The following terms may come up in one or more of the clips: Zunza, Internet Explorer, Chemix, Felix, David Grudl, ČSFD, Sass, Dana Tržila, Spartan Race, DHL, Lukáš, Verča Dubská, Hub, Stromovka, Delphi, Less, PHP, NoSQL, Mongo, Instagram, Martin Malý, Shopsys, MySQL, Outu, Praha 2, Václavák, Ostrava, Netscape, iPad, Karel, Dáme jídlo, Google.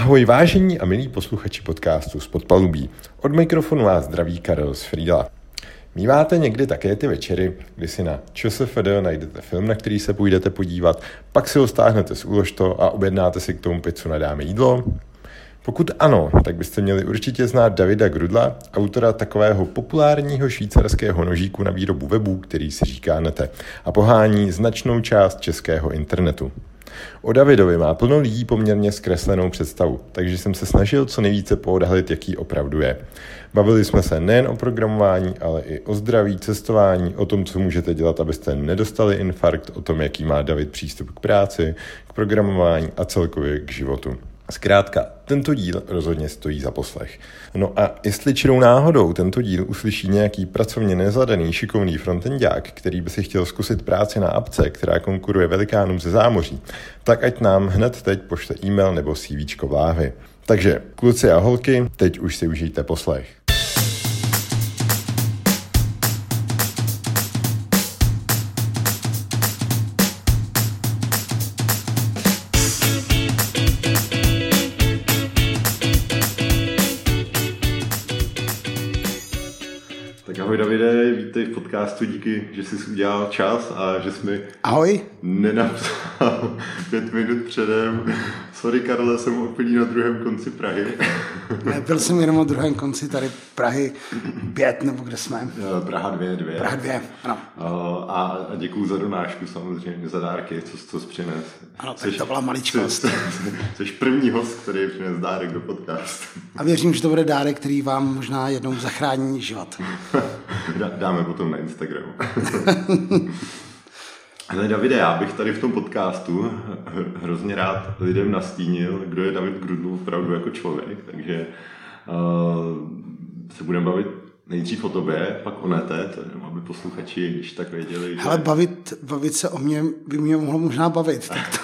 Ahoj vážení a milí posluchači podcastu Spod palubí. Od mikrofonu vás zdraví Karel z Frýdla. Míváte někdy také ty večery, kdy si na ČSFD najdete film, na který se půjdete podívat, pak si ho stáhnete z Uložto a objednáte si k tomu pizzu na Dáme jídlo? Pokud ano, tak byste měli určitě znát Davida Grudla, autora takového populárního švýcarského nožíku na výrobu webů, který si říká Nette a pohání značnou část českého internetu. O Davidovi má plno lidí poměrně zkreslenou představu, takže jsem se snažil co nejvíce poodhalit, jaký opravdu je. Bavili jsme se nejen o programování, ale i o zdraví, cestování, o tom, co můžete dělat, abyste nedostali infarkt, o tom, jaký má David přístup k práci, k programování a celkově k životu. Zkrátka, tento díl rozhodně stojí za poslech. No a jestli čirou náhodou tento díl uslyší nějaký pracovně nezadaný šikovný frontendák, který by si chtěl zkusit práci na apce, která konkuruje velikánům ze zámoří, tak ať nám hned teď pošle e-mail nebo CVčko v láhvi. Takže kluci a holky, teď už si užijte poslech. Davide, vítej v podcastu, díky, že jsi udělal čas a že jsi mi nenapsal 5 minut předem. Sorry Karle, jsem úplně na druhém konci Prahy. Ne, byl jsem jenom na druhém konci tady Prahy 5, nebo kde jsme? Praha 2. Praha 2, ano. A děkuju za donášku samozřejmě, za dárky, co jsi přines. Ano, to byla maličkost. Jsi první host, který přines dárek do podcastu. A věřím, že to bude dárek, který vám možná jednou zachrání život. Dáme potom na Instagramu. Ale Davide, já bych tady v tom podcastu hrozně rád lidem nastínil, kdo je David Grudl opravdu jako člověk, takže se budeme bavit nejdřív o tobě, pak o Nette, aby posluchači když tak věděli. Hele, že... bavit se o mě by mě mohlo možná bavit. Tak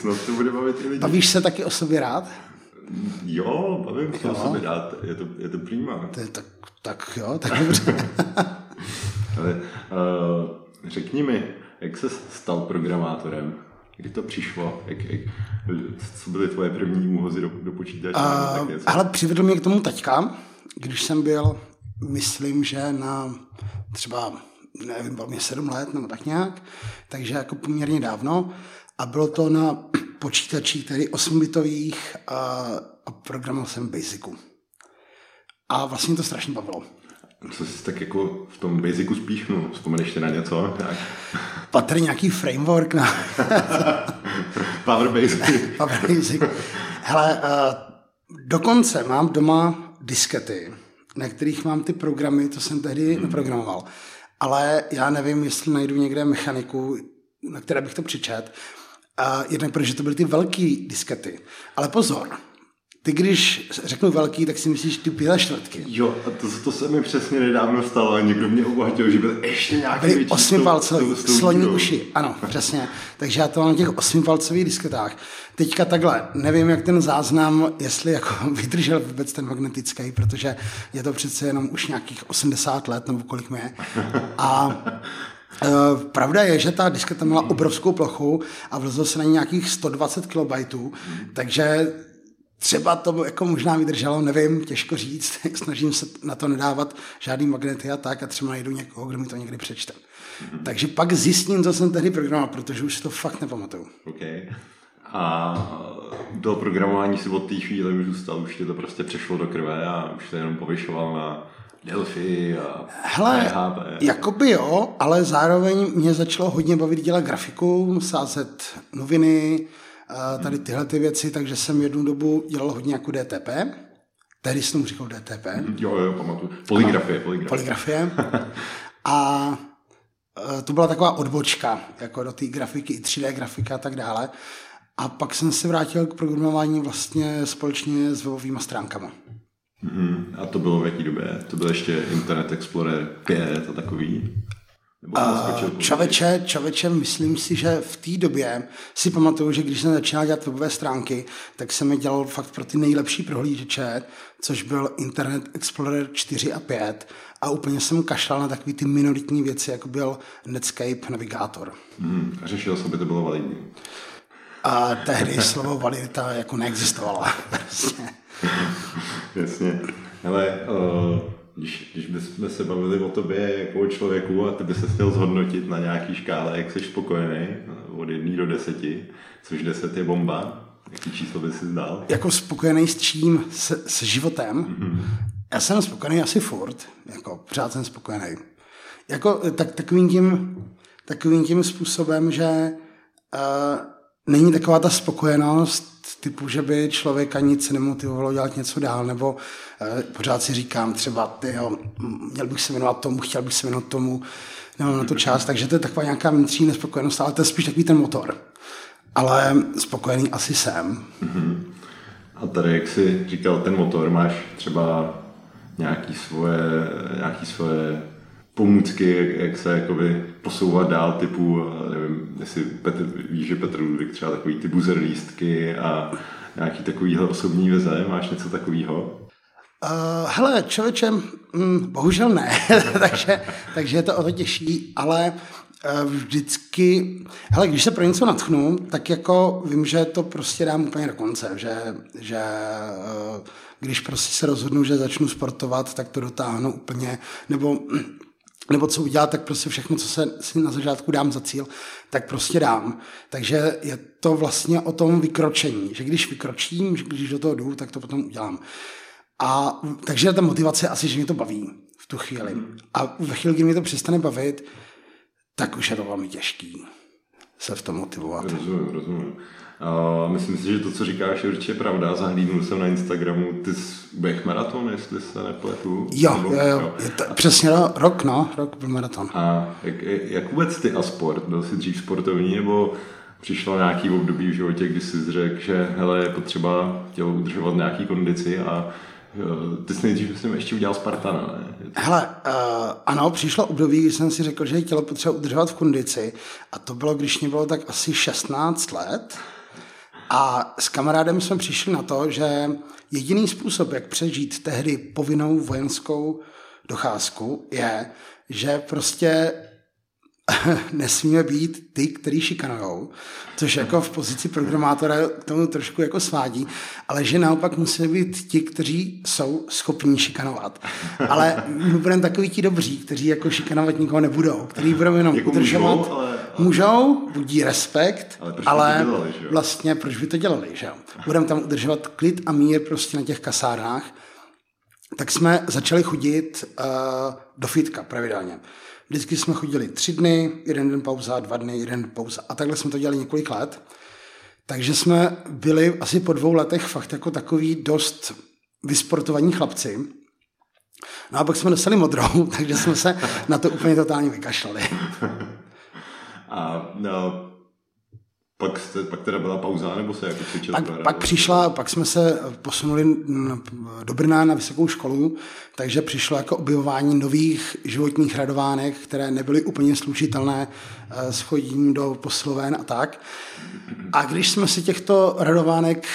snad to bude bavit i lidi. Bavíš se taky o sobě rád? Jo, bavím se o sobě rád, je to prýma. Tak jo, tak dobře. Ale, řekni mi, jak se stal programátorem? Kdy to přišlo? Co byly tvoje první úhozy do počítače? Ale přivedl mě k tomu taťka, když jsem byl, myslím, že na třeba, nevím, bylo mě 7 let nebo tak nějak, takže jako poměrně dávno. A bylo to na počítačích, tedy 8-bitových, a programoval jsem Basicu. A vlastně to strašně bavilo. Co jsi tak jako v tom Basicu spíchnul? Vzpomeneš si na něco? Patrně nějaký framework. Na... Power Basic. Power Basic. Hele, dokonce mám doma diskety, na kterých mám ty programy, to jsem tehdy naprogramoval. Ale já nevím, jestli najdu někde mechaniku, na které bych to přečet. Jednak protože to byly ty velký diskety. Ale pozor, ty když řeknu velký, tak si myslíš ty 5 čtvrtky. Jo, a to se mi přesně nedávno stalo a někdo mě obohatil, že byl ještě nějaký větší. 8-palcový, sloní uši, ano, přesně. Takže já to mám na těch 8-palcových disketách. Teďka takhle, nevím, jak ten záznam, jestli jako vydržel vůbec ten magnetický, protože je to přece jenom už nějakých 80 let, nebo kolik mi je. A... pravda je, že ta disketa měla obrovskou plochu a vlezlo se na nějakých 120 kilobajtů, takže třeba to jako možná vydrželo, nevím, těžko říct, snažím se na to nedávat žádný magnety a tak a třeba najdu někoho, kdo mi to někdy přečte. Takže pak zjistím, co jsem tehdy programoval, protože už si to fakt nepamatuju. Okay. A do programování si od té chvíle už zůstal, už tě to prostě přešlo do krve a už se jenom povyšoval na... Delphi a... Hele, jakoby jo, ale zároveň mě začalo hodně bavit dělat grafiku, sázet noviny, tady tyhle ty věci, takže jsem jednu dobu dělal hodně jako DTP. Tehdy jsem mu říkal DTP. Jo, pamatuju. Polygrafie. A to byla taková odbočka, jako do té grafiky, i 3D grafika a tak dále. A pak jsem se vrátil k programování vlastně společně s webovýma stránkama. A to bylo v jaký době? To byl ještě Internet Explorer 5 a takový? Nebo čověče, myslím si, že v té době si pamatuju, že když jsem začínal dělat webové stránky, tak jsem je dělal fakt pro ty nejlepší prohlížeče, což byl Internet Explorer 4 a 5 a úplně jsem kašlal na takový ty minoritní věci, jako byl Netscape Navigator. A řešil jsem, by to bylo validní. A tehdy slovo validita jako neexistovala. Jasně. Hele, když bychom se bavili o tobě jako člověku a ty by se měl zhodnotit na nějaký škále, jak jsi spokojený, od 1 do 10, což 10 je bomba, jaký číslo by si zdal? Jako spokojený s čím? S životem? Mm-hmm. Já jsem spokojený asi furt, jako pořád jsem spokojený. Jako takovým tím způsobem, že není taková ta spokojenost typu, že by člověka nic nemotivovalo dělat něco dál, nebo pořád si říkám třeba, tyjo, měl bych se věnovat tomu, chtěl bych se věnovat tomu, nemám na to čas, takže to je taková nějaká vnitřní nespokojenost, ale to je spíš takový ten motor. Ale spokojený asi jsem. A tady, jak jsi říkal, ten motor, máš třeba nějaký svoje pomůcky, jak se jakoby posouvat dál, typu, nevím, jestli víš, že Petr Ludvík třeba takový ty buzzer lístky a nějaký takovýhle osobní vize, máš něco takového? Hele, člověče, bohužel ne, takže je to o to těžší, ale vždycky, hele, když se pro něco natchnu, tak jako vím, že to prostě dám úplně do konce, že když prostě se rozhodnu, že začnu sportovat, tak to dotáhnu úplně, nebo co udělat, tak prostě všechno, co si na začátku dám za cíl, tak prostě dám. Takže je to vlastně o tom vykročení, že když vykročím, když do toho jdu, tak to potom udělám. A takže ta motivace asi, že mě to baví v tu chvíli. A ve chvíli, kdy mě to přestane bavit, tak už je to velmi těžký se v tom motivovat. Rozumím. Myslím si, že to, co říkáš, je určitě pravda. Zahlídnul jsem na Instagramu, ty běh maraton, jestli se nepletu. Jo. Přesně rok byl maraton. A jak vůbec ty a sport? Byl jsi dřív sportovní, nebo přišlo nějaký období v životě, kdy jsi řekl, že hele, je potřeba tělo udržovat nějaký kondici a ty jsi nejdřív, myslím, ještě udělal Spartana, ne? Hele, ano, přišlo období, když jsem si řekl, že tělo potřeba udržovat v kondici a to bylo, když mě bylo tak asi 16 let a s kamarádem jsme přišli na to, že jediný způsob, jak přežít tehdy povinnou vojenskou docházku je, že prostě nesmíme být ty, který šikanujou, což jako v pozici programátora tomu trošku jako svádí, ale že naopak musíme být ti, kteří jsou schopní šikanovat. Ale my budeme takový ti dobří, kteří jako šikanovat nikoho nebudou, kteří budou jenom jako udržovat. Můžou, budí respekt, ale vlastně proč by to dělali, že jo? Budeme tam udržovat klid a mír prostě na těch kasárnách. Tak jsme začali chodit do fitka pravidelně. Vždycky jsme chodili 3 dny, 1 den pauza, 2 dny, 1 den pauza. A takhle jsme to dělali několik let. Takže jsme byli asi po 2 letech fakt jako takový dost vysportovaní chlapci. No a pak jsme dostali modrou, takže jsme se na to úplně totálně vykašlali. A no, pak teda byla pauza, nebo se jako přičel? Pak jsme se posunuli do Brna na vysokou školu, takže přišlo jako objevování nových životních radovánek, které nebyly úplně slučitelné s chodím do posloven a tak. A když jsme si těchto radovánek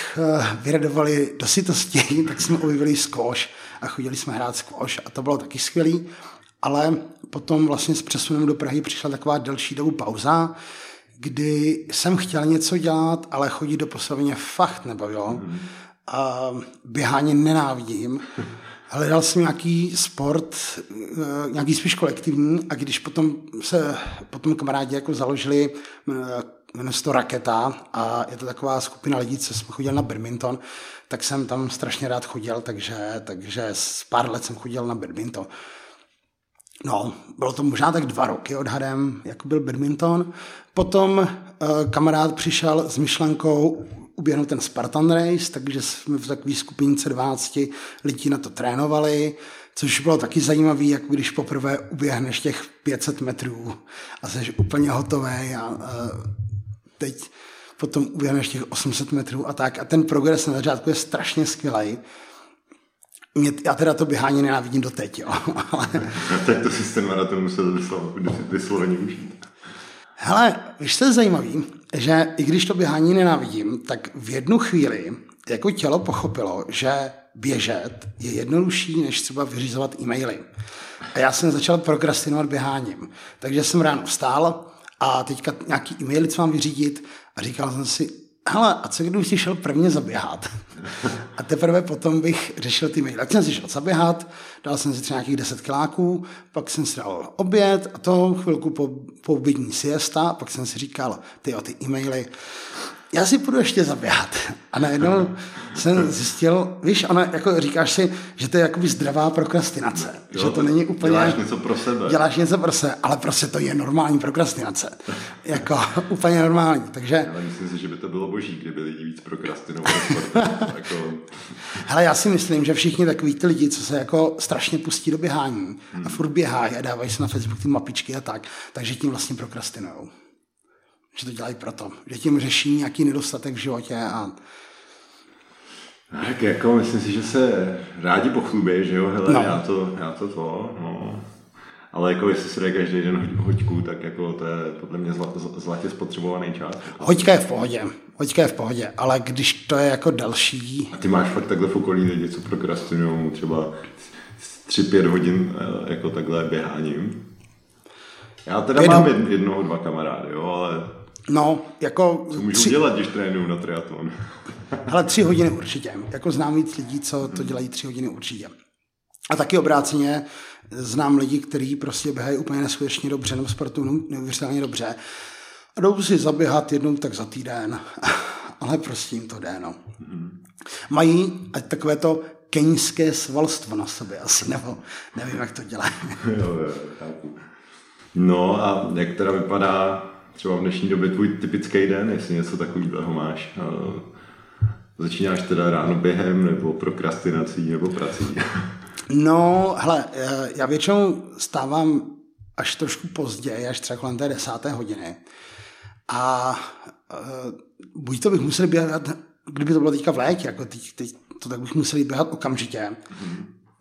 vyradovali do sytosti, tak jsme objevili squash a chodili jsme hrát squash a to bylo taky skvělý, ale potom vlastně s přesunem do Prahy přišla taková delší dobu pauza, kdy jsem chtěl něco dělat, ale chodit do poslovně fakt nebavilo. A běhání nenávidím. Hledal jsem nějaký sport, nějaký spíš kolektivní a když potom kamarádi jako založili město Raketa a je to taková skupina lidí, co jsme chodili na badminton, tak jsem tam strašně rád chodil, takže z pár let jsem chodil na badminton. No, bylo to možná tak 2 roky odhadem, jako byl badminton. Potom kamarád přišel s myšlenkou uběhnout ten Spartan Race, takže jsme v takové skupince 12 lidí na to trénovali, což bylo taky zajímavé, jako když poprvé uběhneš těch 500 metrů a jsi úplně hotový a teď potom uběhneš těch 800 metrů a tak. A ten progres na začátku je strašně skvělý. Já teda to běhání nenávidím doteď, jo. Tak to si ten maraton musel vysloveně užít. Hele, víš, to je zajímavý, že i když to běhání nenávidím, tak v jednu chvíli jako tělo pochopilo, že běžet je jednodušší, než třeba vyřizovat e-maily. A já jsem začal prokrastinovat běháním. Takže jsem ráno vstál a teďka nějaký e-maily, co mám vyřídit a říkal jsem si, hele, a co kdybych si šel prvně zaběhat? A teprve potom bych řešil ty maily. Tak jsem si šel zaběhat, dal jsem si třeba nějakých 10 kiláků, pak jsem si dal oběd a toho chvilku po obědní siesta, pak jsem si říkal, ty e-maily, já si půjdu ještě zaběhat. A najednou jsem zjistil, víš, ona, jako říkáš si, že to je jakoby zdravá prokrastinace. Jo, že to není úplně... Děláš něco pro sebe. Děláš něco pro sebe, ale prostě to je normální prokrastinace. Jako úplně normální, takže... Ale myslím si, že by to bylo boží, kdyby lidi víc prokrastinovali. Jako... Hele, já si myslím, že všichni takový ty lidi, co se jako strašně pustí do běhání a furt běhají a dávají se na Facebook ty mapičky a tak, takže tím vlastně prokrastinujou. Že to dělají proto, že tím řeší nějaký nedostatek v životě a... Tak jako myslím si, že se rádi pochlubí, že jo, hele, no. No. Ale jako jestli se jde každý den hoďku, tak jako to je podle mě zlatě spotřebovaný čas. Hoďka je v pohodě, ale když to je jako další... A ty máš fakt takhle v okolí lidi, co prokrastinujou třeba 3-5 hodin jako takhle běháním. Já teda mám jednoho, dva kamarády, jo, ale... No, jako... Co můžu dělat, když trénuju na triatlon? Hele, 3 hodiny určitě. Jako znám víc lidí, co to dělají 3 hodiny určitě. A taky obráceně znám lidi, kteří prostě běhají úplně neskutečně dobře, nebo sportu neuvěřitelně dobře. A jdou si zaběhat jednou tak za týden, ale prostě jim to jde, no. Mají takové to keňské svalstvo na sobě asi, nebo nevím, jak to dělají. Jo, chápu. No a jak teda vypadá třeba v dnešní době tvůj typický den, jestli něco takového máš? Začínáš teda ráno během, nebo prokrastinací, nebo prací? No, hele, já většinou stávám až trošku později, až třeba kolem té 10. hodiny. A buď to bych musel běhat, kdyby to bylo teďka v létě, jako teď to tak bych musel běhat okamžitě,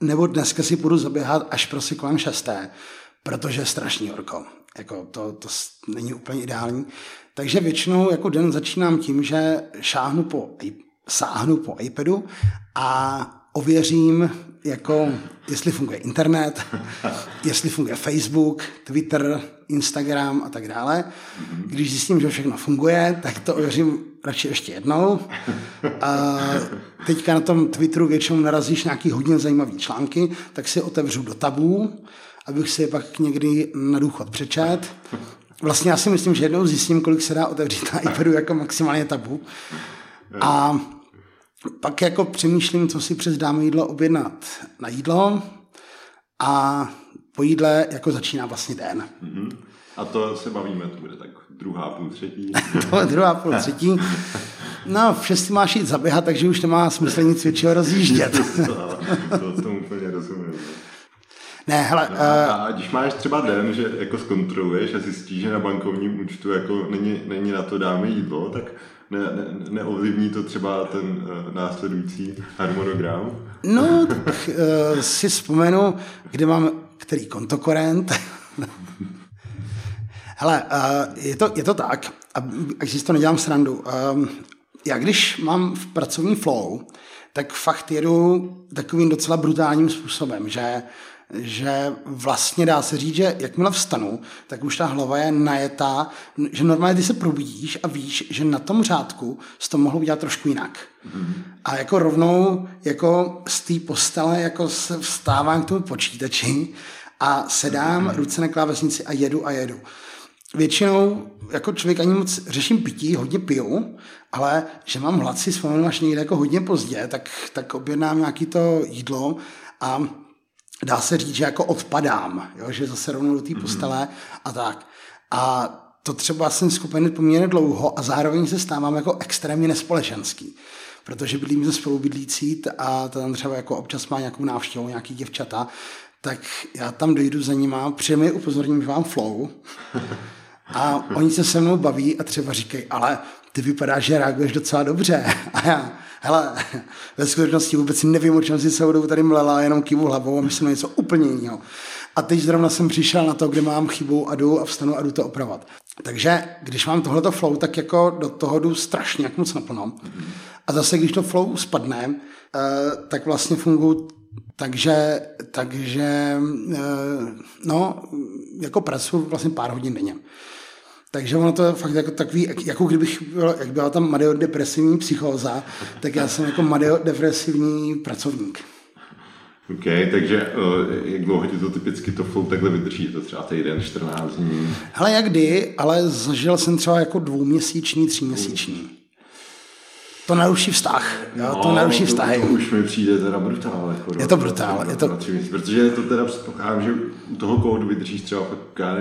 nebo dneska si půjdu zaběhat až prostě kolem 6. protože je strašný horko. Jako to není úplně ideální. Takže většinou jako den začínám tím, že sáhnu po iPadu a ověřím, jako, jestli funguje internet, jestli funguje Facebook, Twitter, Instagram a tak dále. Když zjistím, že všechno funguje, tak to ověřím radši ještě jednou. A teďka na tom Twitteru většinou narazíš nějaký hodně zajímavý články, tak si otevřu do tabů, abych si je pak někdy na důchod přečet. Vlastně já si myslím, že jednou zjistím, kolik se dá otevřít na iPadu jako maximálně tabu. A pak jako přemýšlím, co si přes Dáme jídlo objednat na jídlo a po jídle jako začíná vlastně den. A to se bavíme, to bude tak 2:30. To je 2:30. No, v 6 máš jít zaběhat, takže už nemá smysl nic většího rozjíždět. To tomu úplně rozumím. Ne, hele, a když máš třeba den, že jako zkontroluješ a zjistíš, že na bankovním účtu jako není na to Dáme jídlo, tak neovlivní to třeba ten následující harmonogram? No, tak si vzpomenu, kde mám který kontokorent. Hele, je to tak, až si to nedělám srandu. Já když mám v pracovní flow, tak fakt jedu takovým docela brutálním způsobem, že vlastně dá se říct, že jakmile vstanu, tak už ta hlava je najetá, že normálně ty se probudíš a víš, že na tom řádku jsi to mohlo udělat trošku jinak. A jako rovnou jako z té postele jako se vstávám k tomu počítači a sedám, ruce na klávesnici a jedu. Většinou jako člověk ani moc řeším pití, hodně piju, ale že mám hlad si vzpomenu až někde jako hodně pozdě, tak objednám nějaký to jídlo a dá se říct, že jako odpadám, jo? Že zase rovnou do té postele a tak. A to třeba jsem skupen poměrně dlouho a zároveň se stávám jako extrémně nespolečenský, protože bydlím ze spolubydlící a tam třeba jako občas má nějakou návštěvu, nějaký děvčata, tak já tam dojdu za nima, přijeme je upozorním, že mám flow a oni se mnou baví a třeba říkají, ale ty vypadáš, že reaguješ docela dobře a já, hele, ve skutečnosti vůbec nevím, o čem si se budou tady mlela, jenom kývu hlavou a myslím na něco úplně jiného. A teď zrovna jsem přišel na to, kde mám chybu a vstanu a jdu to opravat. Takže když mám tohleto flow, tak jako do toho jdu strašně, jak moc naplno. A zase, když to flow spadne, tak vlastně fungují takže jako pracuji vlastně pár hodin denně. Takže ono to je fakt jako takový, jako kdybych byl, jak byla tam madeodepresivní psychóza, tak já jsem jako madeodepresivní pracovník. OK, takže jak dlouho ti to typicky to flow takhle vydrží? To třeba týden, 14 dní? Hele, jak kdy, ale zažil jsem třeba jako dvouměsíční, tříměsíční. To naruší vztah. Jo? To naruší vztahy. To už mi přijde teda brutál. Jako, je to brutál. Protože to teda předpokládám, že u toho kódu vydržíš třeba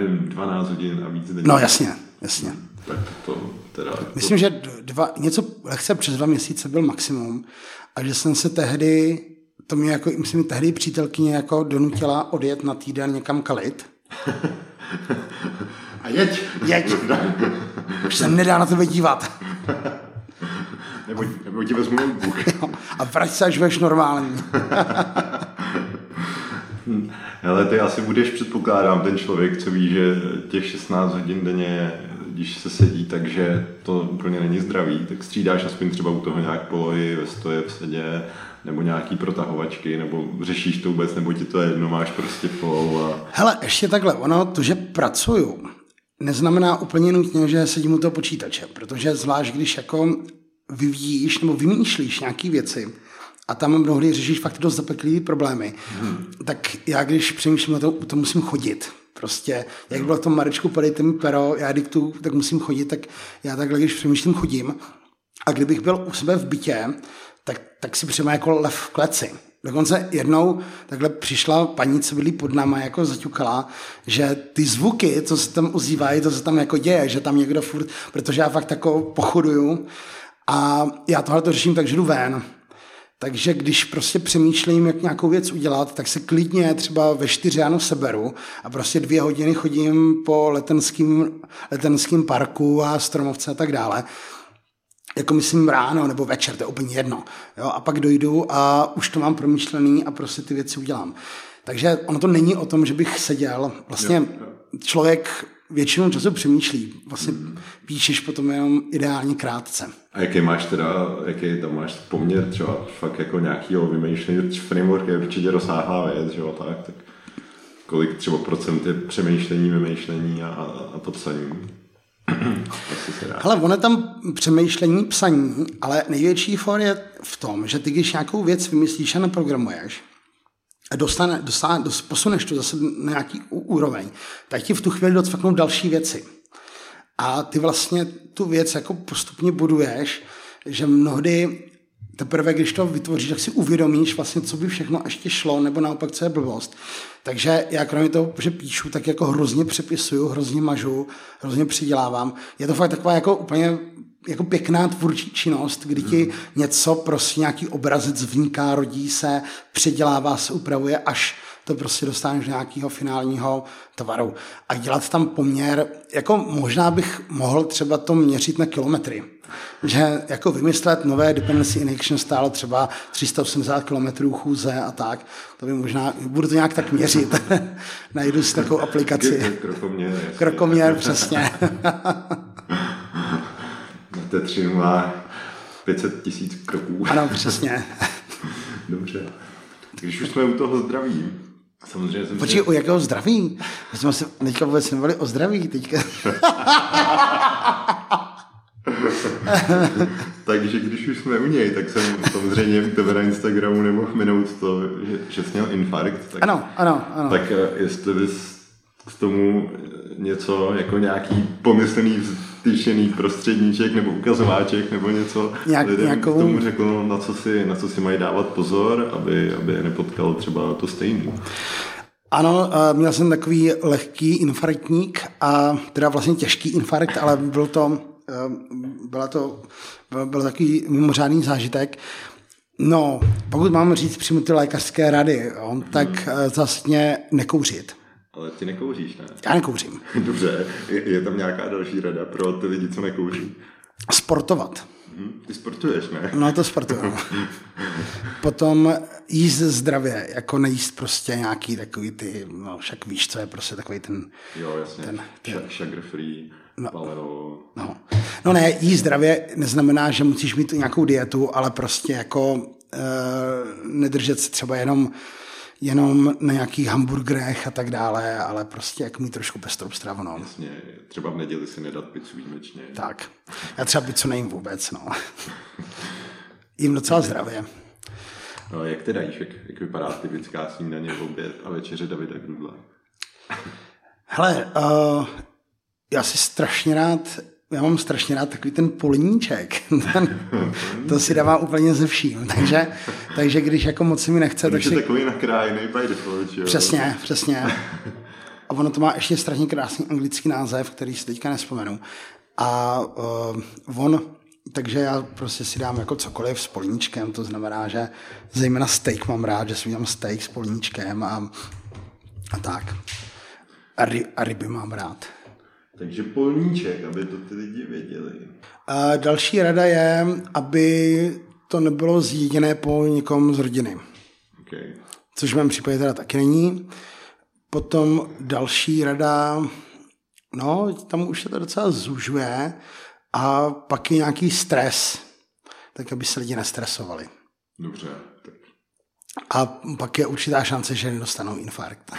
12 hodin a víc. No jasně, jasně. Tak to teda... Myslím, že něco lehce přes 2 měsíce byl maximum a že jsem se tehdy... To mě jako, myslím, tehdy přítelkyně jako donutila odjet na týden někam kalit. A jeď. Jeď. Už se nedá na tebe dívat. Nebo ti vezmu notebook. A vrať se, až budeš normální. Hele, ty asi budeš, předpokládám, ten člověk, co ví, že těch 16 hodin denně, když se sedí, takže to úplně není zdravý, tak střídáš aspoň třeba u toho nějak polohy, ve stoje, v sedě, nebo nějaký protahovačky, nebo řešíš to vůbec, nebo ti to jedno, máš prostě flow a... Hele, ještě takhle, ono to, že pracuju, neznamená úplně nutně, že sedím u toho počítače, protože zvlášť, když jako vyvíjíš nebo vymýšlíš nějaký věci a tam mnohdy řešíš fakt dost zapeklivý problémy, tak já když přemýšlím na to, to musím chodit. Prostě, jak bylo v tom Marečku, podejte mi pero, já diktuju, tak musím chodit, tak já takhle, když přemýšlím, chodím. A kdybych byl u sebe v bytě, tak si přijme jako lev v kleci. Dokonce jednou takhle přišla paní, co byli pod náma, jako zaťukala, že ty zvuky, co se tam ozývají, to se tam jako děje, že tam někdo furt, protože já fakt jako pochoduju a já tohle to řeším, takže jdu ven. Takže když prostě přemýšlím, jak nějakou věc udělat, tak se klidně třeba ve 4 ráno seberu a prostě 2 hodiny chodím po Letenském parku a Stromovce a tak dále. Jako myslím ráno nebo večer, to je úplně jedno. Jo? A pak dojdu a už to mám promyšlený a prostě ty věci udělám. Takže ono to není o tom, že bych seděl. Vlastně člověk většinou času přemýšlí. Vlastně píšeš potom jenom ideálně krátce. A jaký tam máš poměr třeba fakt jako nějakýho vymýšlení? Framework je určitě rozsáhlá věc, že jo, tak kolik třeba procent je přemýšlení, vymýšlení a to psaní? Hele, ono je tam přemýšlení, psaní, ale největší for je v tom, že ty, když nějakou věc vymyslíš a naprogramuješ a posuneš to zase na nějaký úroveň, tak ti v tu chvíli docvaknou další věci. A ty vlastně tu věc jako postupně buduješ, že mnohdy teprve, když to vytvoříš, tak si uvědomíš vlastně, co by všechno ještě šlo, nebo naopak, co je blbost. Takže já kromě toho, že píšu, tak jako hrozně přepisuju, hrozně mažu, hrozně přidělávám. Je to fakt taková jako úplně jako pěkná tvůrčí činnost, kdy ti něco, prostě nějaký obrazec vzniká, rodí se, předělává se, upravuje, až to prostě dostaneš do nějakého finálního tvaru. A dělat tam poměr, jako možná bych mohl třeba to měřit na kilometry. Že jako vymyslet nové dependency injection stálo třeba 380 km chůze a tak. To by možná, budu to nějak tak měřit. Najdu si takovou aplikaci. Krokoměr, přesně. T3 má 500 000 kroků. Ano, přesně. Dobře. Když už jsme u toho zdraví. Samozřejmě jsem... Počkej, u jakého zdraví? My jsme se teďka vůbec nebavili o zdraví. Teďka. Takže když už jsme u něj, tak jsem samozřejmě u tebe na Instagramu nemohl minout to, že jsi měl infarkt. Tak, ano. Tak jestli bys k tomu něco, jako nějaký pomyslný vztyčený prostředníček nebo ukazováček nebo něco lidem k tomu řekl, na co si mají dávat pozor, aby je nepotkal třeba to stejný. Ano, měl jsem takový lehký infarktník a teda vlastně těžký infarkt, ale byl takový mimořádný zážitek. No, pokud mám říct přímo ty lékařské rady, jo, tak vlastně nekouřit. Ale ty nekouříš, ne? Já nekouřím. Dobře, je tam nějaká další rada pro ty lidi, co nekouří? Sportovat. Ty sportuješ, ne? No, to sportuju. Potom jíst zdravě, jako nejíst prostě nějaký takový ty, no však víš, co je prostě takový ten... Jo, jasně, sugar free... No ne, jíst zdravě neznamená, že musíš mít nějakou dietu, ale prostě jako nedržet se třeba jenom jenom na nějakých hamburgerech a tak dále, ale prostě jako mít trošku pestrou stravu. No. Jasně, třeba v neděli si nedat pizzu výjimečně. Tak, já třeba pizzu nejím vůbec, no. Jím docela zdravě. No, jak teda jíšek? Jak vypadá typická snídaně, oběd a večeře Davida Grudla? Hele, já mám strašně rád takový ten polníček. To si dává úplně ze vším. Takže když jako moc se mi nechce... Když je takový nakrájený by default, jo? Přesně, přesně. A ono to má ještě strašně krásný anglický název, který si teďka nespomenu. A takže já prostě si dám jako cokoliv s polníčkem, to znamená, že zejména steak mám rád, že si udělám steak s polníčkem a tak. A ryby mám rád. Takže polníček, aby to ty lidi věděli. A další rada je, aby to nebylo zjíděné po někom z rodiny. Okay. Což v mém případě teda taky není. Potom další rada, no tam už se to docela zužuje. A pak je nějaký stres, tak aby se lidi nestresovali. Dobře. Tak. A pak je určitá šance, že nedostanou infarkt.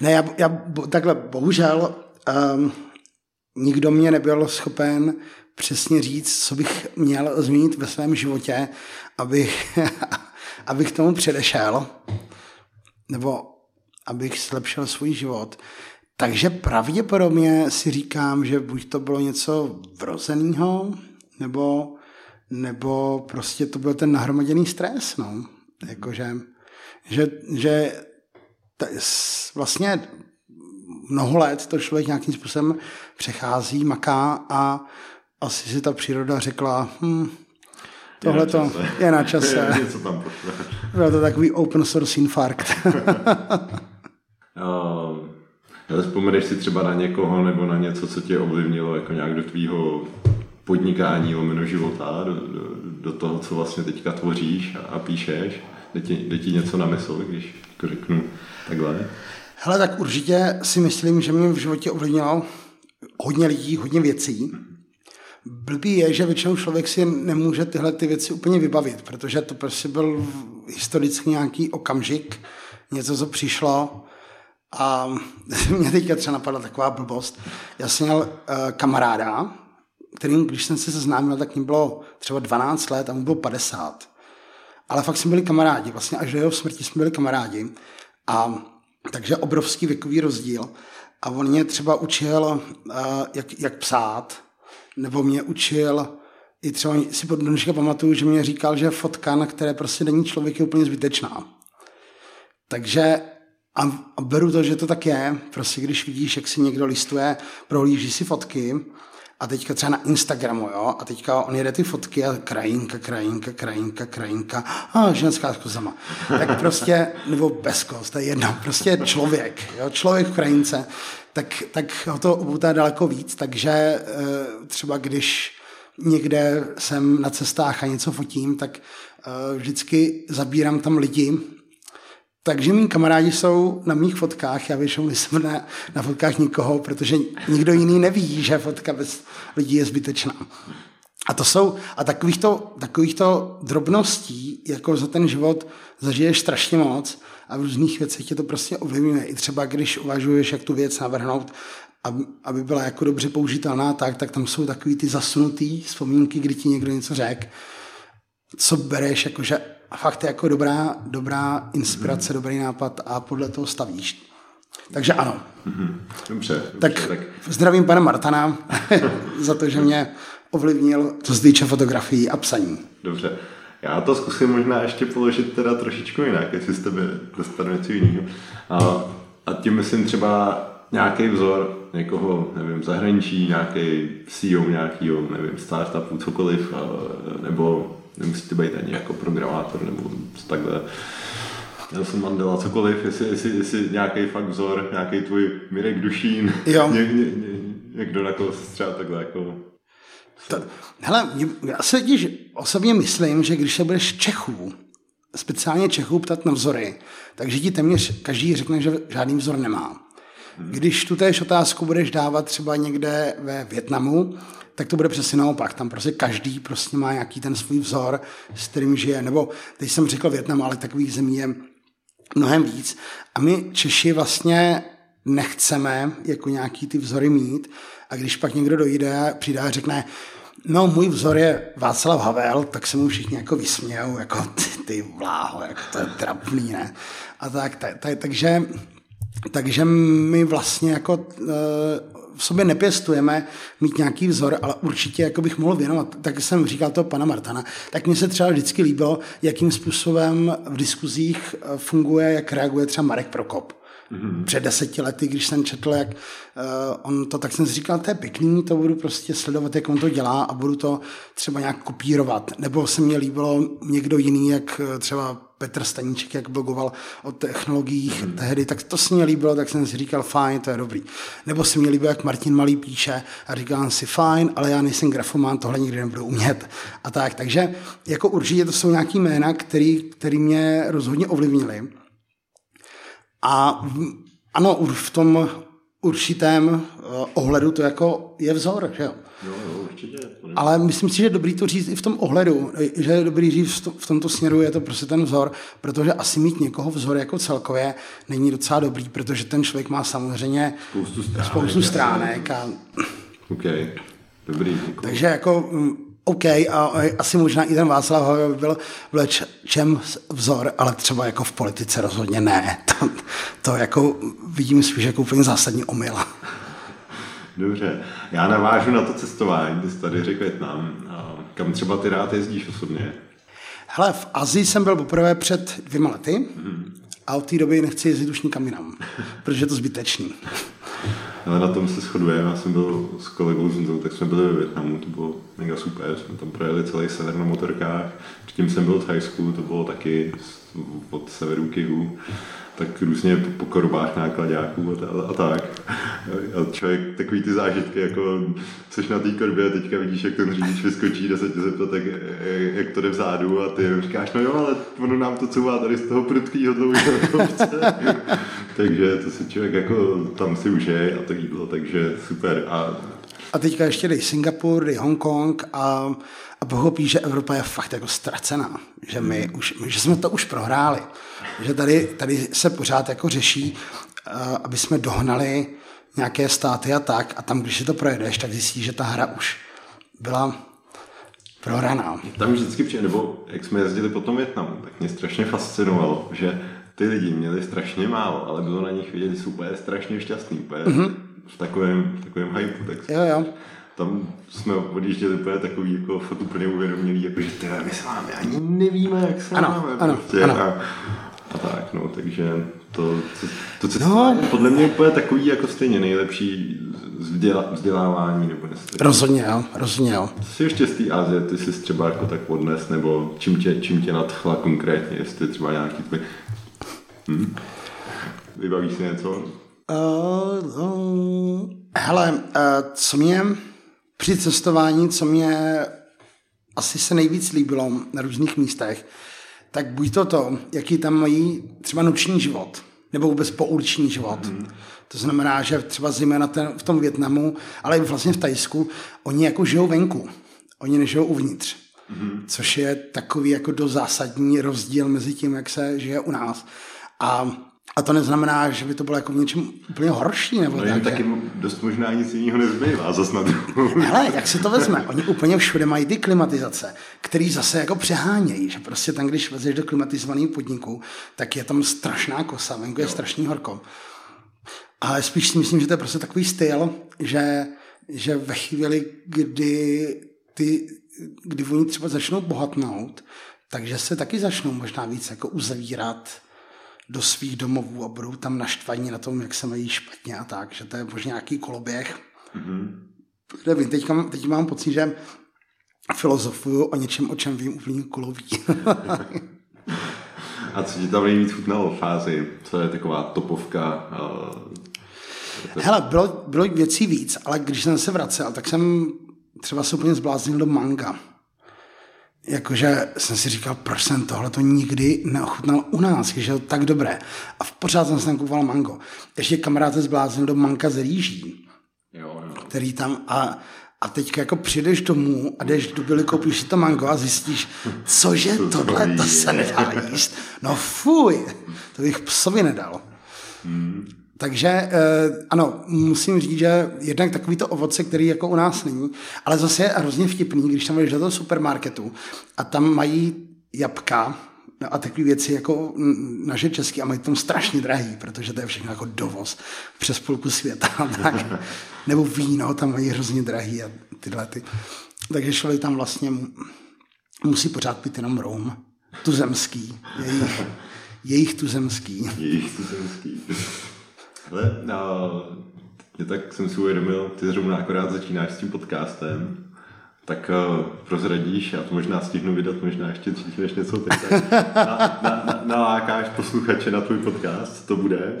Ne, já takhle bohužel nikdo mě nebyl schopen přesně říct, co bych měl změnit ve svém životě, abych tomu předešel, nebo abych zlepšil svůj život. Takže pravděpodobně si říkám, že buď to bylo něco vrozeného, nebo prostě to byl ten nahromaděný stres, no. Jakože, že vlastně mnoho let to člověk nějakým způsobem přechází, maká a asi si ta příroda řekla, tohle to je na čase. Byl to takový open source infarkt. Vzpomeneš si třeba na někoho nebo na něco, co tě ovlivnilo jako nějak do tvýho podnikání, lomeno života, do toho, co vlastně teďka tvoříš a píšeš? Jde ti něco na mysl, když řeknu takhle? Hele, tak určitě si myslím, že mě v životě ovlivnilo hodně lidí, hodně věcí. Blbý je, že většinou člověk si nemůže tyhle ty věci úplně vybavit, protože to prostě byl historicky nějaký okamžik, něco, co přišlo. A mě teďka třeba napadla taková blbost. Já jsem měl kamaráda, kterým, když jsem se seznámil, tak mi bylo třeba 12 let a mu bylo 50. Ale fakt jsme byli kamarádi. Vlastně až do jeho smrti jsme byli kamarádi. A takže obrovský věkový rozdíl. A on mě třeba učil, jak psát, nebo mě učil, i třeba si pod dneška pamatuju, že mě říkal, že fotka, na které prostě není člověk, je úplně zbytečná. Takže a beru to, že to tak je. Prostě když vidíš, jak si někdo listuje, prohlíží si fotky a teďka třeba na Instagramu, jo, a teďka on jede ty fotky a krajinka a ženská s kozama. Tak prostě, nebo bez koz, to je jedno, prostě člověk, jo, člověk v krajince, tak ho to obutá daleko víc, takže třeba když někde jsem na cestách a něco fotím, tak vždycky zabírám tam lidi. Takže mý kamarádi jsou na mých fotkách, já většinou nejsem na fotkách nikoho, protože nikdo jiný neví, že fotka bez lidí je zbytečná. A to jsou, a takovýchto drobností, jako za ten život zažiješ strašně moc a v různých věcech tě to prostě ovlivňuje. I třeba když uvažuješ, jak tu věc navrhnout, aby byla jako dobře použitelná, tak tam jsou takový ty zasunutý vzpomínky, kdy ti někdo něco řekl, co bereš, jakože a fakt je jako dobrá inspirace, dobrý nápad a podle toho stavíš. Takže ano. Dobře. Tak zdravím pana Martana za to, že mě ovlivnil to zdíče fotografií a psaní. Dobře. Já to zkusím možná ještě položit teda trošičku jinak, jestli z tebe dostanu něco jiného. A tím myslím třeba nějaký vzor někoho, nevím, zahraničí, nějaký CEO nějakýho, nevím, startupu, cokoliv, nebo nemusíte být ani jako programátor nebo takhle. Já jsem Mandela, cokoliv, jestli nějaký fakt vzor, nějaký tvůj Mirek Dušín, někdo na koho se třeba takhle jako... Hele, já se totiž osobně myslím, že když se budeš Čechů, speciálně Čechů ptat na vzory, takže ti téměř každý řekne, že žádný vzor nemá. Když tu též otázku budeš dávat třeba někde ve Vietnamu, tak to bude přesně naopak. Tam prostě každý prostě má nějaký ten svůj vzor, s kterým žije. Nebo teď jsem řekl Vietnam, ale takových zemí je mnohem víc. A my Češi vlastně nechceme jako nějaký ty vzory mít, a když pak někdo dojde, přijde a řekne, no můj vzor je Václav Havel, tak se mu všichni jako vysmějou, jako ty vláho, jako to je trapný, ne? A takže my vlastně jako v sobě nepěstujeme mít nějaký vzor, ale určitě jako bych mohl věnovat, tak jsem říkal toho pana Martana, tak mně se třeba vždycky líbilo, jakým způsobem v diskuzích funguje, jak reaguje třeba Marek Prokop. Před 10 lety, když jsem četl, jak on to, tak jsem si říkal, to je pěkný, to budu prostě sledovat, jak on to dělá a budu to třeba nějak kopírovat. Nebo se mně líbilo někdo jiný, jak třeba Petr Staníček, jak blogoval o technologiích tehdy, tak to se mně líbilo, tak jsem si říkal, fajn, to je dobrý. Nebo se mně líbilo, jak Martin Malý píše a říkal si, fajn, ale já nejsem grafomán, tohle nikdy nebudu umět. A tak, takže jako určitě to jsou nějaký jména, který mě rozhodně ovlivnily. A ano, v tom určitém ohledu to jako je vzor, že jo? Jo, určitě. Ale myslím si, že je dobrý to říct i v tom ohledu, že je dobrý říct v tomto směru je to prostě ten vzor, protože asi mít někoho vzor jako celkově není docela dobrý, protože ten člověk má samozřejmě spoustu stránek. A... OK, dobrý. Děkuji. Takže jako... OK, a asi možná i ten Václav Havel byl vlečem vzor, ale třeba jako v politice rozhodně ne. To jako vidím spíš jako úplně zásadní omyl. Dobře, já navážu na to cestování, ty jsi tady řekl Vietnam. Kam třeba ty rád jezdíš osobně? Hele, v Azii jsem byl poprvé před 2 lety a od té doby nechci jezdit už nikam jinam, protože je to zbytečný. Ale na tom se shodujeme, já jsem byl s kolegou Zunzou, tak jsme byli ve Vietnamu, to bylo mega super, jsme tam projeli celý sever na motorkách, předtím jsem byl v Thajsku, to bylo taky od severu k jihu, tak různě po korbách nákladáků a tak. A člověk takový ty zážitky, jako seš na té korbě a teďka vidíš, jak ten řidič vyskočí, jde se tě zeptat, tak jak to jde vzadu a ty říkáš, no jo, ale ono nám to couvá tady z toho prudkýho dlouhého kopce. Takže to se člověk jako tam si užije a to jídlo, takže super. A teďka ještě dej Singapur, dej Hongkong a pochopí, že Evropa je fakt jako ztracená, že že jsme to už prohráli, že tady se pořád jako řeší, aby jsme dohnali nějaké státy a tak, a tam, když si to projedeš, tak zjistíš, že ta hra už byla prohraná. Tam vždycky přijde, nebo jak jsme jezdili po tom Vietnamu, tak mě strašně fascinovalo, že ty lidi měli strašně málo, ale bylo na nich vidět, že jsou úplně strašně šťastný, úplně v takovém hypeu, tak jo. Tam jsme odjížděli úplně takový jako fakt úplně uvědomělý, jakože my se máme ani nevíme, jak se máme. Ano. A tak, no, takže to cestování podle mě úplně takový jako stejně nejlepší vzdělávání. Nebo rozhodně jo. Co je ještě z té Azie, ty jsi třeba jako tak odnes, nebo čím tě nadchla konkrétně, jestli třeba nějaký takový... Vybavíš si něco? Co mě při cestování, co mě asi se nejvíc líbilo na různých místech, tak buď to, jaký tam mají třeba noční život, nebo vůbec pouliční život. To znamená, že třeba zejména v tom Vietnamu, ale i vlastně v Thajsku, oni jako žijou venku, oni nežijou uvnitř. Což je takový jako dost zásadní rozdíl mezi tím, jak se žije u nás. A to neznamená, že by to bylo jako v něčem úplně horší. Nebo no, tak, taky dost možná nic jiného nezbývá zas na druhou. Hele, jak se to vezme? Oni úplně všude mají ty klimatizace, který zase jako přehánějí, že prostě tam, když vezeš do klimatizovaného podniku, tak je tam strašná kosa, venku je strašný horko. Ale spíš si myslím, že to je prostě takový styl, že ve chvíli, kdy oni třeba začnou bohatnout, takže se taky začnou možná víc jako uzavírat do svých domovů a budou tam naštvaní na tom, jak se mají špatně a tak, že to je možná nějaký koloběh. Nevím, teď mám pocit, že filozofuju o něčem, o čem vím úplně kuloví. A co ti tam nejvíc chutnalo v Ázii? Co je taková topovka? Hele, bylo věcí víc, ale když jsem se vracel, tak jsem třeba se úplně zbláznil do manga. Jakože jsem si říkal, proč jsem tohleto nikdy neochutnal u nás, že je to tak dobré. A pořád jsem si tam kupoval mango. Ještě kamarád se zbláznil do manga z rýží, který tam a A teď jako přijdeš domů a jdeš do byly, koupíš si to mango a zjistíš, cože tohle, to se nedá jíst. No fuj, to bych psovi nedal. Takže ano, musím říct, že jednak takovýto ovoce, který jako u nás není, ale zase je hrozně vtipný, když tam jdeš do toho supermarketu a tam mají jabka, no a takové věci jako naše české a mají tam strašně drahý, protože to je všechno jako dovoz přes půlku světa. Tak. Nebo víno, tam mají hrozně drahý a tyhle ty. Takže člověk tam vlastně musí pořád pít jenom rum. Tuzemský. Jejich tuzemský. Jejich tuzemský. Ale mě tak jsem si uvědomil, ty zrovna akorát začínáš s tím podcastem. Tak prozradíš, já to možná stihnu vydat, možná ještě dřív než něco teď, nalákáš posluchače na tvůj podcast, co to bude,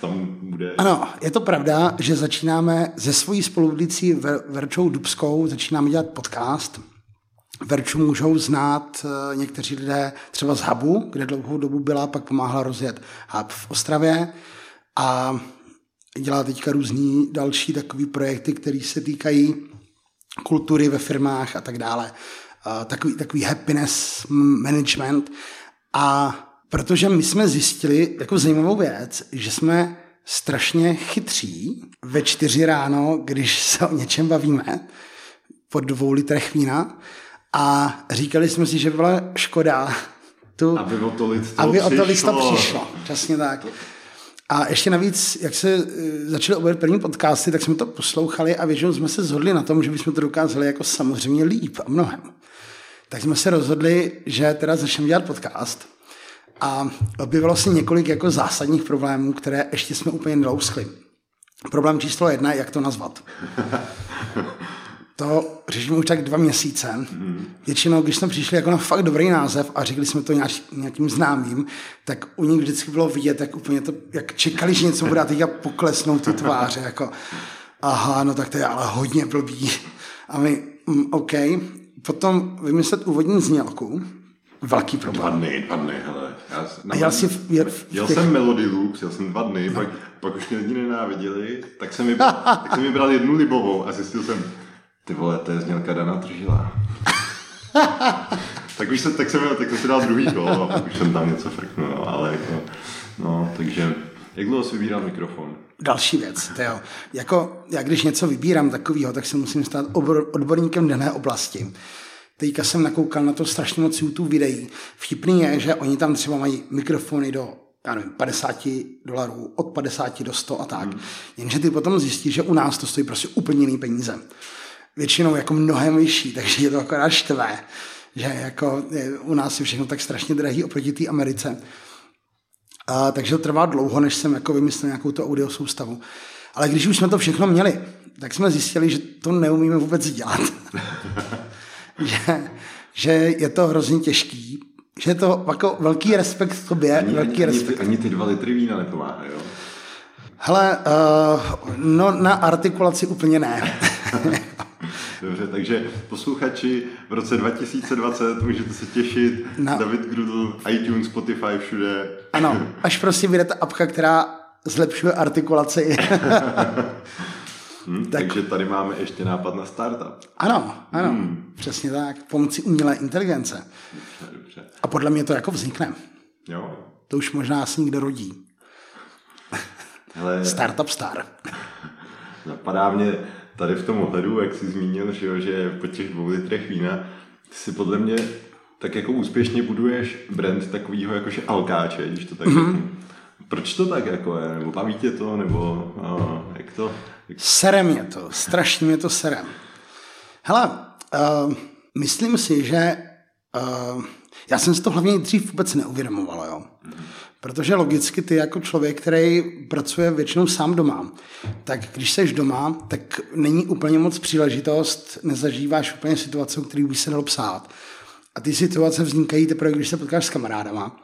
co tam bude. Ano, je to pravda, že začínáme se svojí spoluvedoucí Verčou Dubskou, začínáme dělat podcast. Verču můžou znát někteří lidé třeba z Hubu, kde dlouhou dobu byla, pak pomáhla rozjet Hub v Ostravě a dělá teďka různý další takový projekty, které se týkají kultury ve firmách a tak dále. Takový happiness management. A protože my jsme zjistili jako zajímavou věc, že jsme strašně chytří ve 4 ráno, když se o něčem bavíme, po 2 litrech vína a říkali jsme si, že byla škoda, aby o to lidstvo přišlo. Přesně tak. A ještě navíc, jak se začaly objevit první podcasty, tak jsme to poslouchali a většinou jsme se shodli na tom, že bychom to dokázali jako samozřejmě líp a mnohem. Tak jsme se rozhodli, že teda začneme dělat podcast a objevilo se několik jako zásadních problémů, které ještě jsme úplně nelouskli. Problém číslo 1 je, jak to nazvat. To řešíme už tak 2 měsíce. Většinou, když jsme přišli jako na fakt dobrý název a řekli jsme to nějakým známým, tak u nich vždycky bylo vidět, jak úplně to, jak čekali, že něco bude a teď poklesnou ty tváře. Jako, aha, no tak to je ale hodně blbý. A my, OK. Potom vymyslet úvodní znělku. Velký problém. 2 dny, hele. Jel jsem Melody Loops, jel jsem 2 dny, no. pak už mě lidi nenáviděli, tak jsem vybral 1 libovou a zjistil jsem, ty vole, to je znělka Dana Tržila. tak jsem se dal druhý kolo a už jsem tam něco frknul, ale jako, no, takže, jak dlouho si vybíral mikrofon? Další věc, jo. Jako, já když něco vybírám takovýho, tak se musím stát odborníkem dané oblasti. Teďka jsem nakoukal na to strašně moc YouTube videí. Vtipný je, že oni tam třeba mají mikrofony do, já nevím, $50, od 50 do 100 a tak. Jenže ty potom zjistíš, že u nás to stojí prostě úplně jiný peníze. Většinou jako mnohem vyšší, takže je to akorát štve, že jako u nás je všechno tak strašně drahý oproti té Americe. A takže to trvá dlouho, než jsem jako vymyslel nějakou tu audio soustavu. Ale když už jsme to všechno měli, tak jsme zjistili, že to neumíme vůbec dělat. že je to hrozně těžký, že je to jako velký respekt k tobě. Ani ty 2 litry vína nepomáhají, jo? Hele, no na artikulaci úplně ne. Dobře, takže posluchači, v roce 2020 můžete se těšit, no. David Grudl, iTunes, Spotify, všude. Ano, až prostě vyjde ta apka, která zlepšuje artikulaci. Takže tady máme ještě nápad na startup. Ano, přesně tak, pomocí umělé inteligence. Dobře. A podle mě to jako vznikne. Jo. To už možná se někde rodí. Hele, startup star. Napadá mě tady v tom ohledu, jak jsi zmínil, že po těch 2 litrech vína si podle mě tak jako úspěšně buduješ brand takovýho jakože Alkáče, když to tak řeknu. Proč to tak jako je? Nebo baví tě to? Nebo jak to? Sere mě to. Strašně mě to sere. Hele, myslím si, že já jsem si to hlavně dřív vůbec neuvědomoval, jo. Protože logicky ty jako člověk, který pracuje většinou sám doma, tak když seš doma, tak není úplně moc příležitost, nezažíváš úplně situace, o který by se dalo psát. A ty situace vznikají teprve, když se potkáš s kamarádama.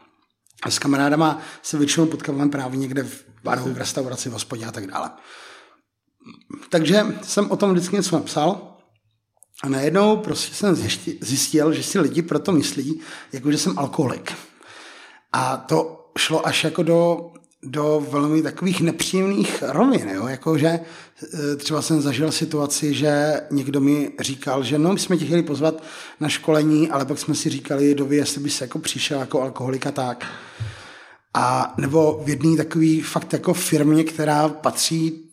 A s kamarádama se většinou potkávám právě někde v baru, v restauraci, v hospodě a tak dále. Takže jsem o tom vždycky něco napsal a najednou prostě jsem zjistil, že si lidi proto myslí, jako že jsem alkoholik. A to šlo až jako do do velmi takových nepříjemných rovin, jakože třeba jsem zažil situaci, že někdo mi říkal, že no, my jsme tě chtěli pozvat na školení, ale pak jsme si říkali, doví, jestli by se jako přišel jako alkoholika tak. A nebo v jedné takový fakt jako firmě, která patří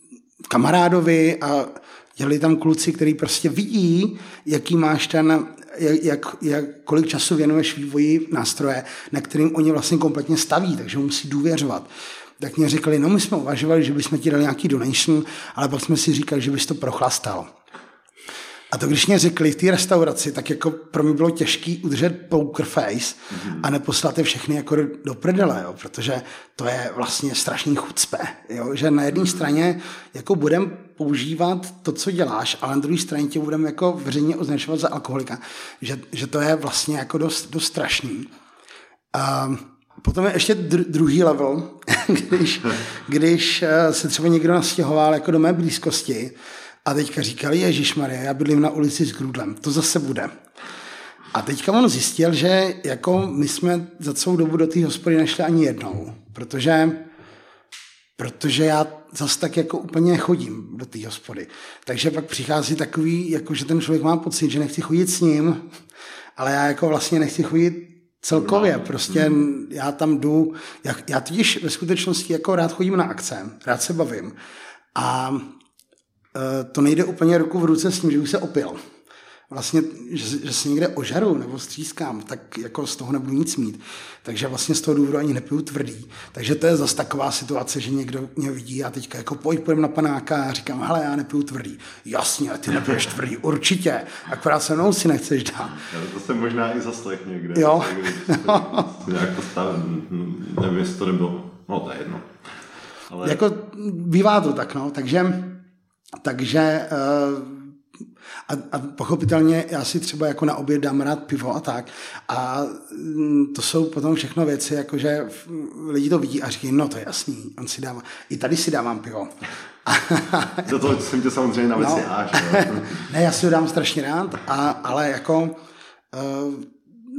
kamarádovi a dělali tam kluci, který prostě vidí, jaký máš ten, kolik času věnuješ vývoji nástroje, na kterým oni vlastně kompletně staví, takže mu musí důvěřovat. Tak mě řekli, no my jsme uvažovali, že bychom ti dali nějaký donation, ale pak jsme si říkali, že bys to prochlastal. A to, když mě řekli v té restauraci, tak jako pro mě bylo těžký udržet poker face a neposlat je všechny jako do prdele, protože to je vlastně strašný chucpe, že na jedné straně jako budem používat to, co děláš, ale na druhé straně tě budeme jako veřejně označovat za alkoholika, že to je vlastně jako dost strašný. Potom je ještě druhý level, když se třeba někdo nastěhoval jako do mé blízkosti, a teďka říkali, ježišmarja, já bydlím na ulici s Grudlem, to zase bude. A teďka on zjistil, že jako my jsme za celou dobu do té hospody nešli ani jednou, protože já zase tak jako úplně chodím do té hospody. Takže pak přichází takový, jako že ten člověk má pocit, že nechci chodit s ním, ale já jako vlastně nechci chodit celkově, prostě já tam jdu, já totiž ve skutečnosti jako rád chodím na akce, rád se bavím a to nejde úplně ruku v ruce s tím, že už se opil. Vlastně, že se někde ožaru nebo střískám, tak jako z toho nebudu nic mít. Takže vlastně z toho důvodu ani nepiju tvrdý. Takže to je zase taková situace, že někdo mě vidí a teďka jako půjdem na panáka a říkám, hele, já nepiju tvrdý. Jasně, ty nepiješ tvrdý, určitě. Akorát se mnou si nechceš dát. Já to jsem možná i zaslech někde. Jo. Nějak to stavím. Nevím, jestli to nebylo. No, to je jedno. Ale... Jako bývá to tak, no. Takže a pochopitelně já si třeba jako na oběd dám rád pivo a tak a to jsou potom všechno věci, jakože lidi to vidí a říkají, no to je jasný, on si dává, i tady si dávám pivo. Za to jsem tě samozřejmě na věci Ne, já si ho dám strašně rád, ale jako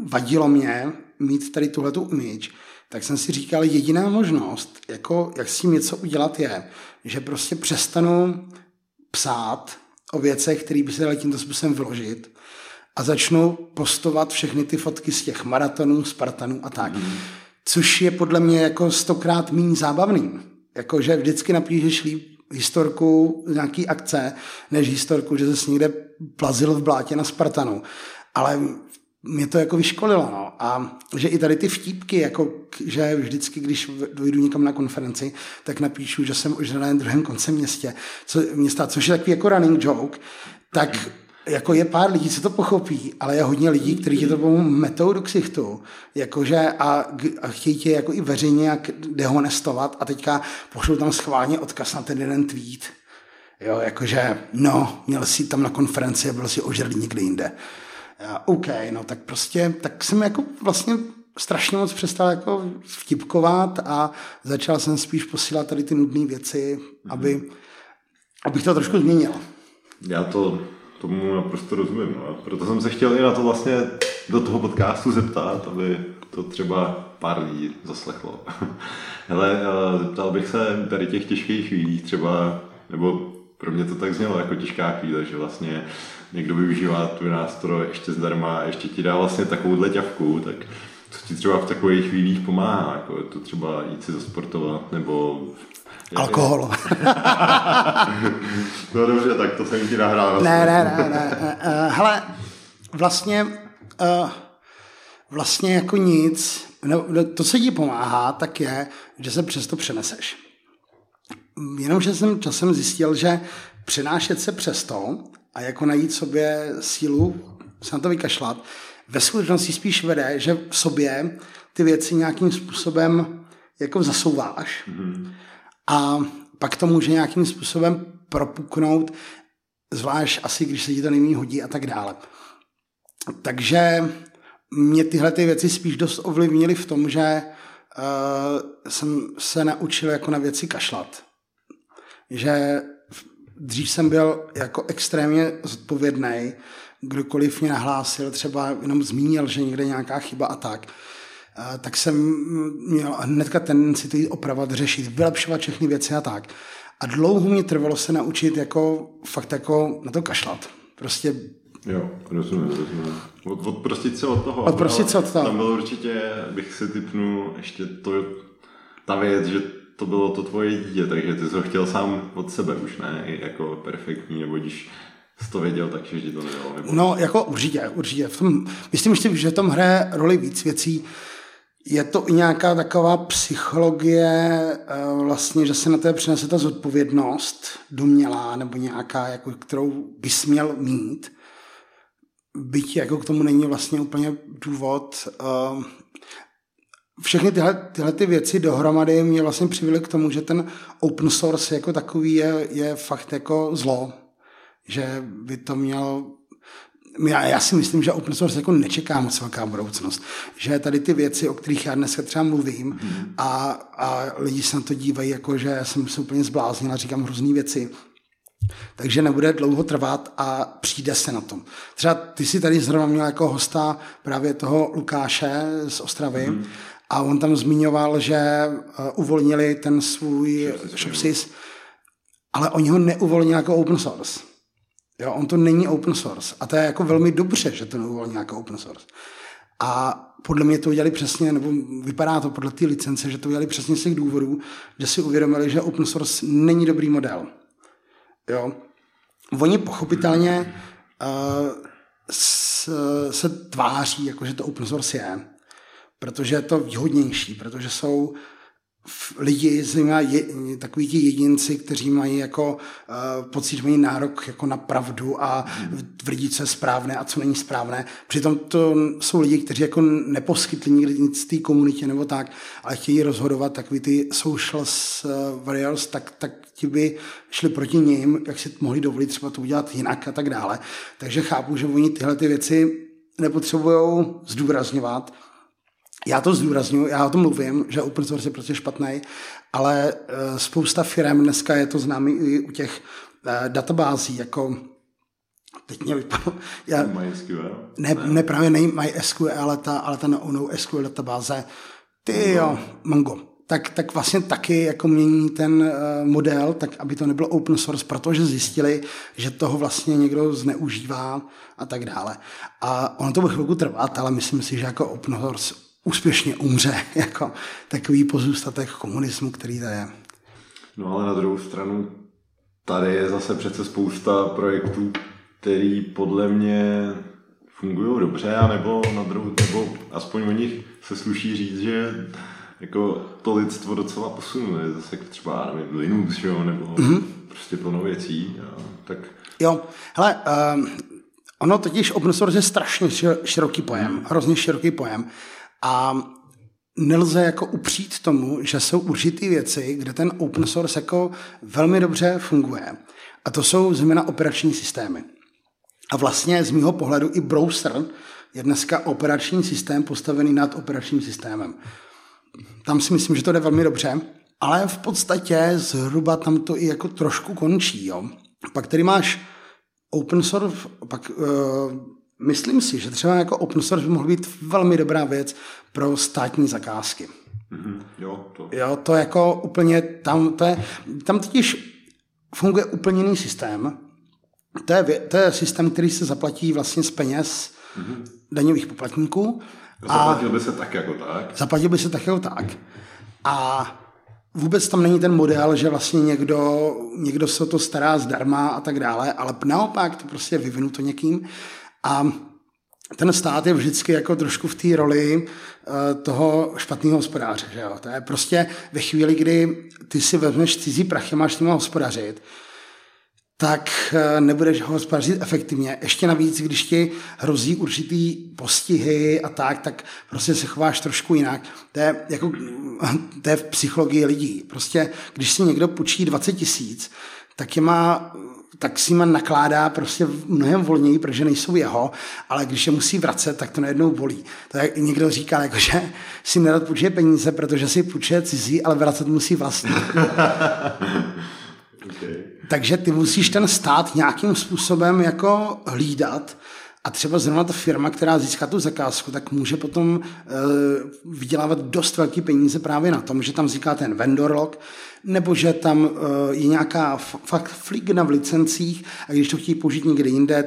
vadilo mě mít tady tuhletu image, tak jsem si říkal, jediná možnost, jako jak s tím něco udělat je, že prostě přestanu psát o věcech, které by se dali tímto způsobem vyložit a začnu postovat všechny ty fotky z těch maratonů, Spartanů a tak. Což je podle mě jako 100krát méně zábavný. Jakože vždycky napíšeš historku nějaký akce, než historku, že ses někde plazil v blátě na Spartanu. Ale mě to jako vyškolilo, no. A že i tady ty vtípky, jako, že vždycky, když dojdu někam na konferenci, tak napíšu, že jsem už na druhém konce města, což je takový jako running joke, tak jako je pár lidí, co to pochopí, ale je hodně lidí, kteří to metou do ksichtu, jakože a chtějí tě jako i veřejně jak dehonestovat a teďka pošlou tam schválně odkaz na ten jeden tweet. Jo, jakože, no, měl jsi tam na konferenci a byl si ožrlý někde jinde. OK, no tak prostě, tak jsem jako vlastně strašně moc přestal jako vtipkovat a začal jsem spíš posílat tady ty nudné věci, abych to trošku změnil. Já tomu naprosto rozumím, no. Proto jsem se chtěl i na to vlastně do toho podcastu zeptat, aby to třeba pár lidí zaslechlo. Hele, zeptal bych se tady těch těžkých chvílí třeba, nebo pro mě to tak znělo jako těžká chvíle, že vlastně někdo využívá tvůj nástroj ještě zdarma, ještě ti dá vlastně takovouhle ťavku, tak co ti třeba v takových chvílích pomáhá, jako to třeba jít si zasportovat, nebo... Alkohol. No dobře, tak to jsem ti nahrál. Ne. Hele, vlastně jako nic, to, co ti pomáhá, tak je, že se přesto přeneseš. Jenomže jsem časem zjistil, že přenášet se přesto a jako najít sobě sílu, se na to vykašlat, ve skutečnosti spíš vede, že v sobě ty věci nějakým způsobem jako zasouváš a pak to může nějakým způsobem propuknout, zvlášť asi, když se ti to nejméně hodí a tak dále. Takže mě tyhle ty věci spíš dost ovlivnily v tom, že jsem se naučil jako na věci kašlat. Že dřív jsem byl jako extrémně zodpovědný, kdokoliv mě nahlásil, třeba jenom zmínil, že někde nějaká chyba a tak. tak jsem měl hnedka tendenci to opravovat, řešit, vylepšovat všechny věci a tak. A dlouho mě trvalo se naučit jako fakt jako na to kašlat. Prostě... Jo, rozumím. Odprostit se od toho. Tam bylo určitě, bych si tipnul, ještě to, ta věc, že to bylo to tvoje dítě, takže ty jsi ho chtěl sám od sebe už, ne? Jako perfektní, nebo když jsi to věděl, takže vždy to nedělal. Nebo... No, jako určitě. V tom, myslím, že v tom hraje roli víc věcí. Je to i nějaká taková psychologie, vlastně, že se na té přinese ta zodpovědnost domělá, nebo nějaká, jako, kterou bys měl mít. Byť jako k tomu není vlastně úplně důvod. Všechny tyhle ty věci dohromady mě vlastně přivedly k tomu, že ten open source jako takový je fakt jako zlo. Že by to měl... Já si myslím, že open source jako nečeká moc velká budoucnost. Že tady ty věci, o kterých já dneska třeba mluvím a lidi se na to dívají, jako že jsem se úplně zbláznil a říkám hrozný věci. Takže nebude dlouho trvat a přijde se na tom. Třeba ty jsi tady zrovna měl jako hosta právě toho Lukáše z Ostravy a on tam zmiňoval, že uvolnili ten svůj Shopsys, ale oni ho neuvolnili jako open source. Jo, on to není open source a to je jako velmi dobře, že to neuvolní jako open source. A podle mě to udělali přesně, nebo vypadá to podle té licence, že to udělali přesně z těch důvodů, že si uvědomili, že open source není dobrý model. Jo. Oni pochopitelně se tváří, jako že to open source je, protože je to výhodnější, protože jsou lidi, takoví ti jedinci, kteří mají jako pocit, že mají nárok jako na pravdu a tvrdí, co je správné a co není správné. Přitom to jsou lidi, kteří jako neposkytli nikdy nic té komunitě nebo tak, ale chtějí rozhodovat takový ty social variables, tak ti by šli proti ním, jak si mohli dovolit třeba to udělat jinak a tak dále. Takže chápu, že oni tyhle ty věci nepotřebují zdůrazňovat. Já to zdůrazňuji, já o tom mluvím, že open source je prostě špatný, ale spousta firem dneska je to známý i u těch databází, jako teď mě vypadlo... MySQL? Ne, právě není MySQL, ale ta NoSQL databáze, Mongo. Tak vlastně taky jako mění ten model, tak aby to nebylo open source, protože zjistili, že toho vlastně někdo zneužívá a tak dále. A ono to bude chvilku trvat, ale myslím si, že jako open source úspěšně umře jako takový pozůstatek komunismu, který tady je. No ale na druhou stranu tady je zase přece spousta projektů, který podle mě fungují dobře, nebo aspoň o nich se sluší říct, že jako to lidstvo docela posunuje, zase třeba Linux, jo, nebo prostě plno věcí. A tak... Jo, hele, ono totiž open source je strašně široký pojem, hrozně široký pojem a nelze jako upřít tomu, že jsou určitý věci, kde ten open source jako velmi dobře funguje. A to jsou zejména operační systémy. A vlastně z mýho pohledu i browser je dneska operační systém postavený nad operačním systémem. Tam si myslím, že to jde velmi dobře, ale v podstatě zhruba tam to i jako trošku končí. Jo. Pak tady máš open source, pak myslím si, že třeba jako open source by mohl být velmi dobrá věc pro státní zakázky. Jo, to jako úplně tam totiž funguje úplně jiný systém. To je systém, který se zaplatí vlastně z peněz daňových poplatníků. Zaplatil by se tak jako tak. A vůbec tam není ten model, že vlastně někdo se o to stará zdarma a tak dále, ale naopak to prostě vyvinu to někým. A ten stát je vždycky jako trošku v té roli toho špatného hospodáře. Že jo? To je prostě ve chvíli, kdy ty si vezmeš cizí prachy, máš s nima hospodařit, tak nebudeš hospodařit efektivně. Ještě navíc, když ti hrozí určitý postihy a tak prostě se chováš trošku jinak. To je v psychologii lidí. Prostě, když si někdo půjčí 20 000, tak si jim nakládá prostě mnohem volněji, protože nejsou jeho, ale když je musí vracet, tak to najednou bolí. Tak někdo říká, jako, že si nerad půjčuje peníze, protože si půjčuje cizí, ale vracet musí vlastní. Okay. Takže ty musíš ten stát nějakým způsobem jako hlídat A třeba zrovna ta firma, která získá tu zakázku, tak může potom vydělávat dost velký peníze právě na tom, že tam vzniká ten vendor log, nebo že tam je nějaká fakt fligna v licencích a když to chtějí použít někde jinde,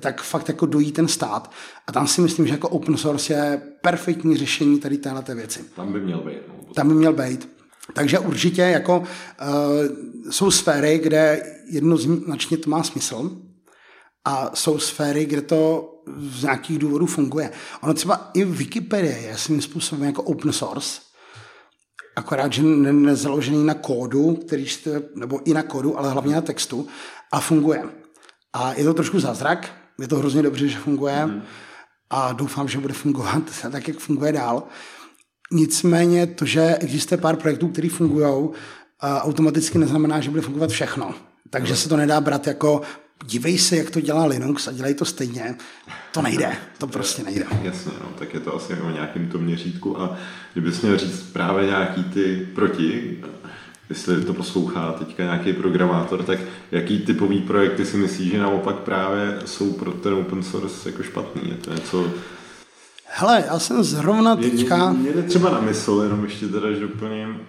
tak fakt jako dojí ten stát. A tam si myslím, že jako open source je perfektní řešení tady téhleté věci. Tam by měl být. Tam by měl být. Takže určitě jako jsou sféry, kde jednoznačně to má smysl, a jsou sféry, kde to z nějakých důvodů funguje. Ono třeba i Wikipedie je svým způsobem jako open source, akorát, že nezaložený na kódu, který jste, nebo i na kódu, ale hlavně na textu, a funguje. A je to trošku zázrak, je to hrozně dobře, že funguje a doufám, že bude fungovat tak, jak funguje dál. Nicméně to, že existuje pár projektů, které fungují, automaticky neznamená, že bude fungovat všechno. Takže se to nedá brát jako dívej se, jak to dělá Linux a dělej to stejně, to nejde, to prostě nejde. Jasně, no, tak je to asi o nějakém tom měřítku a kdybys měl říct právě nějaký ty proti, jestli to poslouchá teďka nějaký programátor, tak jaký typový projekty si myslíš, že naopak právě jsou pro ten open source jako špatný, je to něco... Hele, já jsem zrovna teďka... Mě jde třeba na mysl, jenom ještě teda, že doplním,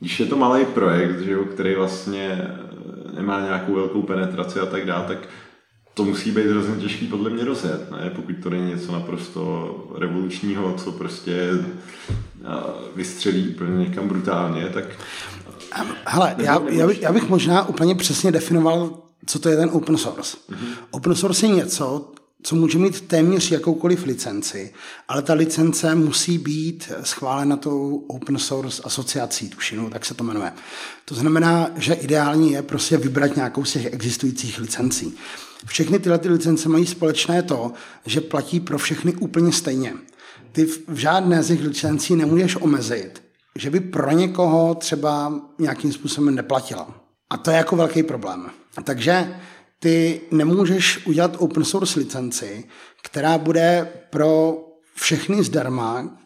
když je to malý projekt, že jo, který vlastně... nemá nějakou velkou penetraci a tak dále, tak to musí být hrozně těžký podle mě rozjet, ne? Pokud to není něco naprosto revolučního, co prostě vystřelí úplně někam brutálně, tak... Hele, já bych možná úplně přesně definoval, co to je ten open source. Mm-hmm. Open source je něco, co může mít téměř jakoukoliv licenci, ale ta licence musí být schválena tou open source asociací, tušinou, tak se to jmenuje. To znamená, že ideální je prostě vybrat nějakou z těch existujících licencí. Všechny tyhle licence mají společné to, že platí pro všechny úplně stejně. Ty v žádné z těch licencí nemůžeš omezit, že by pro někoho třeba nějakým způsobem neplatila. A to je jako velký problém. Takže ty nemůžeš udělat open source licenci, která bude pro všechny zdarma,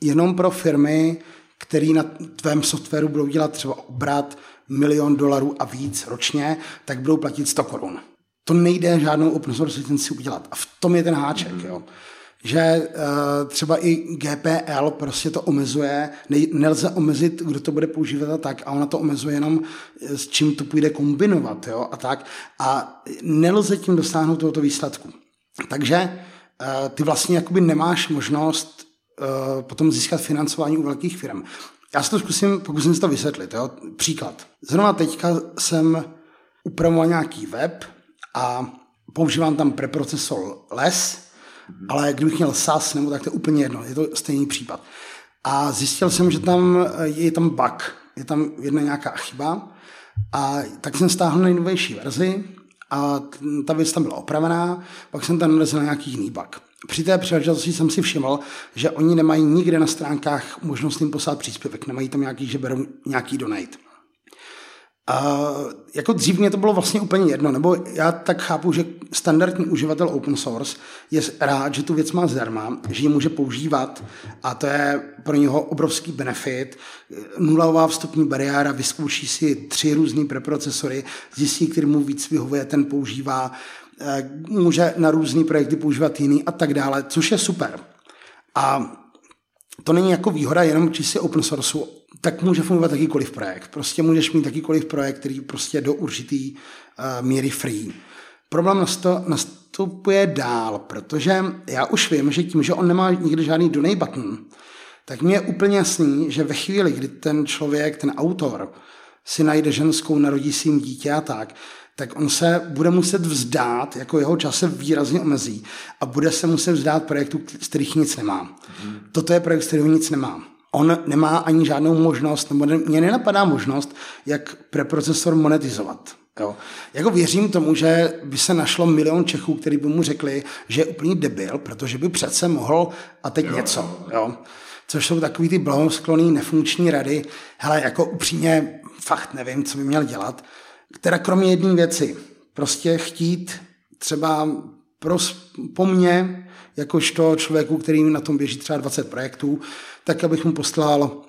jenom pro firmy, které na tvém softwaru budou dělat třeba obrat $1 milion a víc ročně, tak budou platit 100 korun. To nejde žádnou open source licenci udělat. A v tom je ten háček, jo. Že třeba i GPL prostě to omezuje, nelze omezit, kdo to bude používat a tak, a ona to omezuje jenom, s čím to půjde kombinovat, jo, a tak. A nelze tím dosáhnout tohoto výsledku. Takže ty vlastně jakoby nemáš možnost potom získat financování u velkých firm. Já si to pokusím si to vysvětlit, jo, příklad. Zrovna teďka jsem upravoval nějaký web a používám tam preprocesor Less, ale kdybych měl Sass, nebo tak, to je úplně jedno, je to stejný případ. A zjistil jsem, že tam je tam bug, je tam jedna nějaká chyba, a tak jsem stáhl nejnovější verzi a ta věc tam byla opravená, pak jsem tam nalezl nějaký jiný bug. Při té příležitosti jsem si všiml, že oni nemají nikde na stránkách možnost jim poslat příspěvek, nemají tam nějaký, že berou nějaký donate. Jako dřív mě to bylo vlastně úplně jedno, nebo já tak chápu, že standardní uživatel open source je rád, že tu věc má zdarma, že ji může používat a to je pro něho obrovský benefit. Nulová vstupní bariéra, vyzkouší si 3 různý preprocesory, zjistí, který mu víc vyhovuje, ten používá, může na různý projekty používat jiný a tak dále, což je super. A to není jako výhoda jenom čistě open source, tak může fungovat jakýkoliv projekt. Prostě můžeš mít jakýkoliv projekt, který prostě do určitý míry free. Problém nastupuje dál, protože já už vím, že tím, že on nemá nikdy žádný donate button, tak mi je úplně jasný, že ve chvíli, kdy ten člověk, ten autor, si najde ženskou, narodí si jim dítě a tak on se bude muset vzdát, jako jeho čas se výrazně omezí a bude se muset vzdát projektů, z kterých nic nemá. Toto je projekt, z kterého nic nemá. On nemá ani žádnou možnost, nebo mě nenapadá možnost, jak preprocesor monetizovat. Jo. Jako věřím tomu, že by se našlo milion Čechů, který by mu řekli, že je úplný debil, protože by přece mohl a teď jo, něco. Jo. Což jsou takový ty blahoskloný, nefunkční rady. Hele, jako upřímně fakt nevím, co by měl dělat. Která kromě jedné věci, prostě chtít třeba po mně, jakožto člověku, který na tom běží třeba 20 projektů, tak abych mu poslal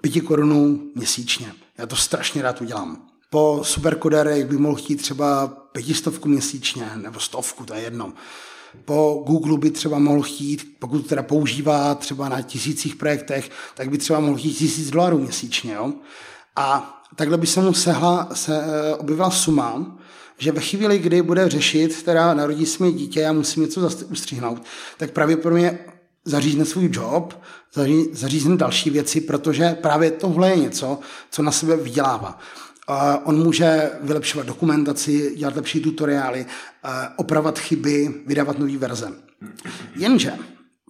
5 korun měsíčně. Já to strašně rád udělám. Po superkoderech bych mohl chtít třeba 500 měsíčně, nebo 100, to je jedno. po Google by třeba mohl chtít, pokud teda používá třeba na 1000 projektech, tak by třeba mohl chtít $1000 měsíčně. Jo? A takhle by se mu objevila suma, že ve chvíli, kdy bude řešit, teda narodí se mi dítě, já musím něco ustřihnout, tak pravděpodobně zařízne svůj job, zařízne další věci, protože právě tohle je něco, co na sebe vydělává. On může vylepšovat dokumentaci, dělat lepší tutoriály, opravovat chyby, vydávat nový verze. Jenže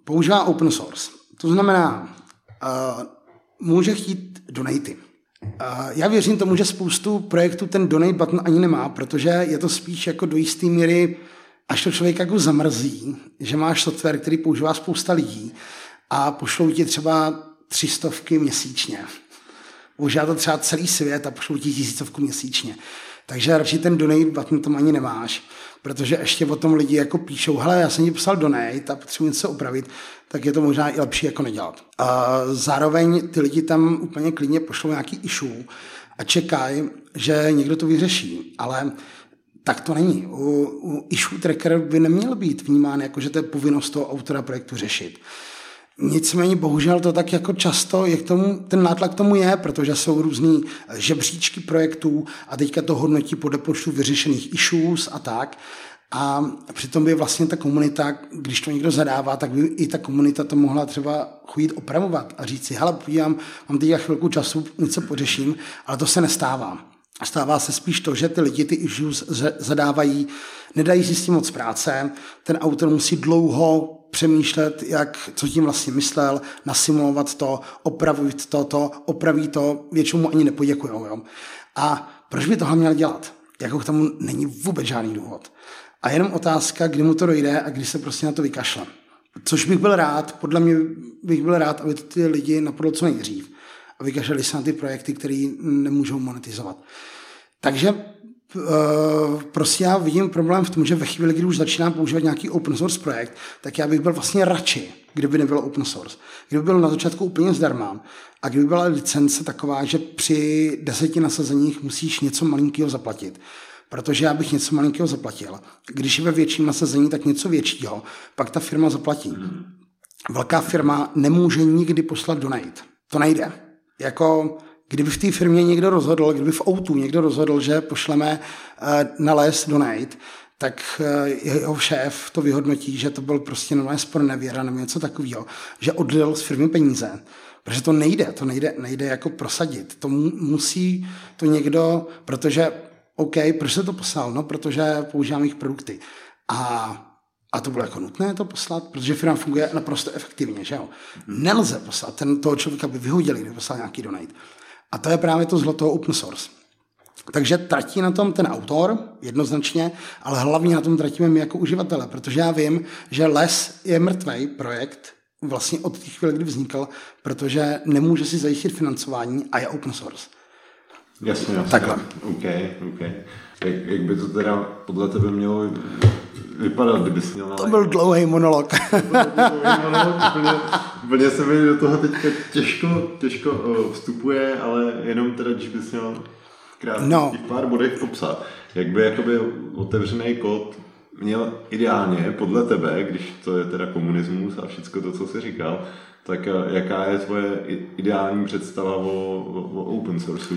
používá open source. To znamená, může chtít donaty. Já věřím tomu, že spoustu projektů ten donate button ani nemá, protože je to spíš jako do jisté míry, až to člověk jako zamrzí, že máš software, který používá spousta lidí a pošlou ti třeba 300 měsíčně. Používá to třeba celý svět a pošlou ti 1000 měsíčně. Takže radši ten donate button tam ani nemáš, protože ještě o tom lidi jako píšou, hele, já jsem ti poslal donate a potřebuji něco opravit, tak je to možná i lepší jako nedělat. A zároveň ty lidi tam úplně klidně pošlou nějaký issue a čekají, že někdo to vyřeší, ale tak to není. U issue tracker by neměl být vnímán jako, že to je povinnost toho autora projektu řešit. Nicméně bohužel to tak jako často je ten nátlak k tomu je, protože jsou různý žebříčky projektů a teďka to hodnotí podle počtu vyřešených issues a tak. A přitom by vlastně ta komunita, když to někdo zadává, tak by i ta komunita to mohla třeba chodit opravovat a říct si, hele, podívám, mám teď chvilku času, něco pořeším, ale to se nestává. Stává se spíš to, že ty lidi ty issues zadávají, nedají si s tím moc práce, ten autor musí dlouho přemýšlet, co tím vlastně myslel, nasimulovat to, opravit to, opraví to, většinou ani nepoděkujou. Jo? A proč by tohle měl dělat? Jako k tomu není vůbec žádný důvod. A jenom otázka, kdy mu to dojde a kdy se prostě na to vykašle. Což bych byl rád, podle mě bych byl rád, aby to ty lidi napadlo co nejdřív a vykašleli se na ty projekty, které nemůžou monetizovat. Takže prostě já vidím problém v tom, že ve chvíli, kdy už začínám používat nějaký open source projekt, tak já bych byl vlastně radši, kdyby nebylo open source. Kdyby byl na začátku úplně zdarma a kdyby byla licence taková, že při 10 nasazeních musíš něco malinkého zaplatit. Protože já bych něco malinkého zaplatil. Když je ve větším nasazení, tak něco většího, pak ta firma zaplatí. Velká firma nemůže nikdy poslat donate. To nejde. Jako kdyby v té firmě někdo rozhodl, kdyby v Outu někdo rozhodl, že pošleme na Less donate, tak jeho šéf to vyhodnotí, že to byl prostě normálně spor nevěra nebo něco takového, že odlil z firmy peníze. Protože to nejde jako prosadit. To musí to někdo, protože OK, proč se to poslal? No, protože používám jejich produkty. A to bylo jako nutné to poslat, protože firma funguje naprosto efektivně, že jo? Nelze poslat, toho člověka by vyhodili, kdyby poslal nějaký donate. A to je právě to zlo toho open source. Takže tratí na tom ten autor, jednoznačně, ale hlavně na tom tratíme my jako uživatele, protože já vím, že Less je mrtvej projekt vlastně od té chvíle, kdy vznikl, protože nemůže si zajistit financování a je open source. Jasně. Takhle. OK. Jak by to teda podle tebe mělo vypadat, kdyby jsi měl na... To byl dlouhý monolog. Úplně se mi do toho teďka těžko vstupuje, ale jenom teda, když bys měl krátce v pár bodech popsat, jak by jakoby otevřený kód měl ideálně podle tebe, když to je teda komunismus a všecko to, co jsi říkal, tak jaká je tvoje ideální představa o open source?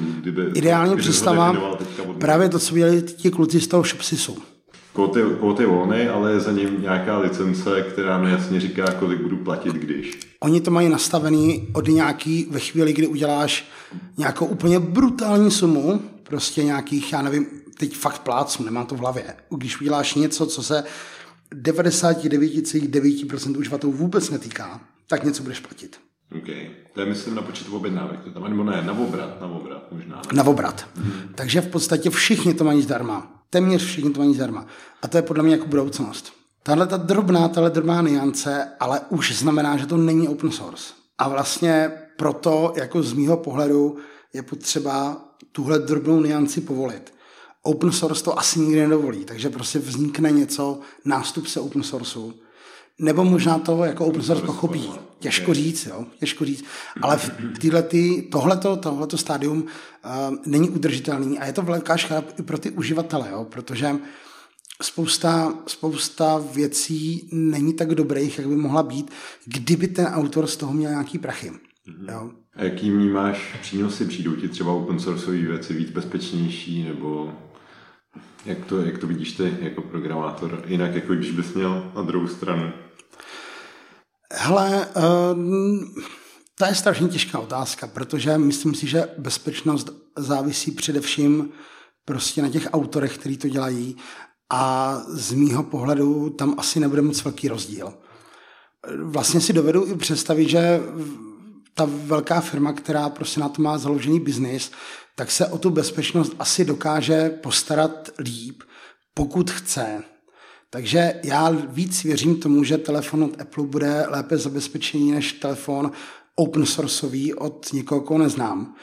Ideální představa právě to, co dělali ti kluci z toho Shopsysu. Kód je volný, ale je za ním nějaká licence, která mi jasně říká, kolik budu platit, když. Oni to mají nastavený od nějaký, ve chvíli, kdy uděláš nějakou úplně brutální sumu, prostě nějakých, já nevím, teď fakt plácnu, nemám to v hlavě. Když uděláš něco, co se 99,9% uživatelů vůbec netýká, tak něco budeš platit. Okay. To je, myslím, na počet objednávek. Nebo ne, na obrat možná. Ne? Na obrat. Takže v podstatě všichni to mají zdarma. Téměř všichni to mají zdarma. A to je podle mě jako budoucnost. Tahle drobná niance, ale už znamená, že to není open source. A vlastně proto, jako z mýho pohledu, je potřeba tuhle drobnou nianci povolit. Open source to asi nikdy nedovolí, takže prostě vznikne něco, nástupce open sourceu. Nebo možná to jako open source pochopí. Těžko říct. Ale tohleto stádium není udržitelný a je to velká škoda i pro ty uživatele, jo? Protože spousta věcí není tak dobrých, jak by mohla být, kdyby ten autor z toho měl nějaký prachy. Jo. A jaký vnímáš přínosy? Přijdou ti třeba open sourceové věci víc bezpečnější, nebo jak to vidíš ty jako programátor? Jinak, jako když bys měl na druhou stranu. Hele, ta je strašně těžká otázka, protože myslím si, že bezpečnost závisí především prostě na těch autorech, kteří to dělají, a z mýho pohledu tam asi nebude moc velký rozdíl. Vlastně si dovedu i představit, že ta velká firma, která prostě na to má založený biznis, tak se o tu bezpečnost asi dokáže postarat líp, pokud chce. Takže já víc věřím tomu, že telefon od Apple bude lépe zabezpečený než telefon open sourceový od někoho, koho neznám.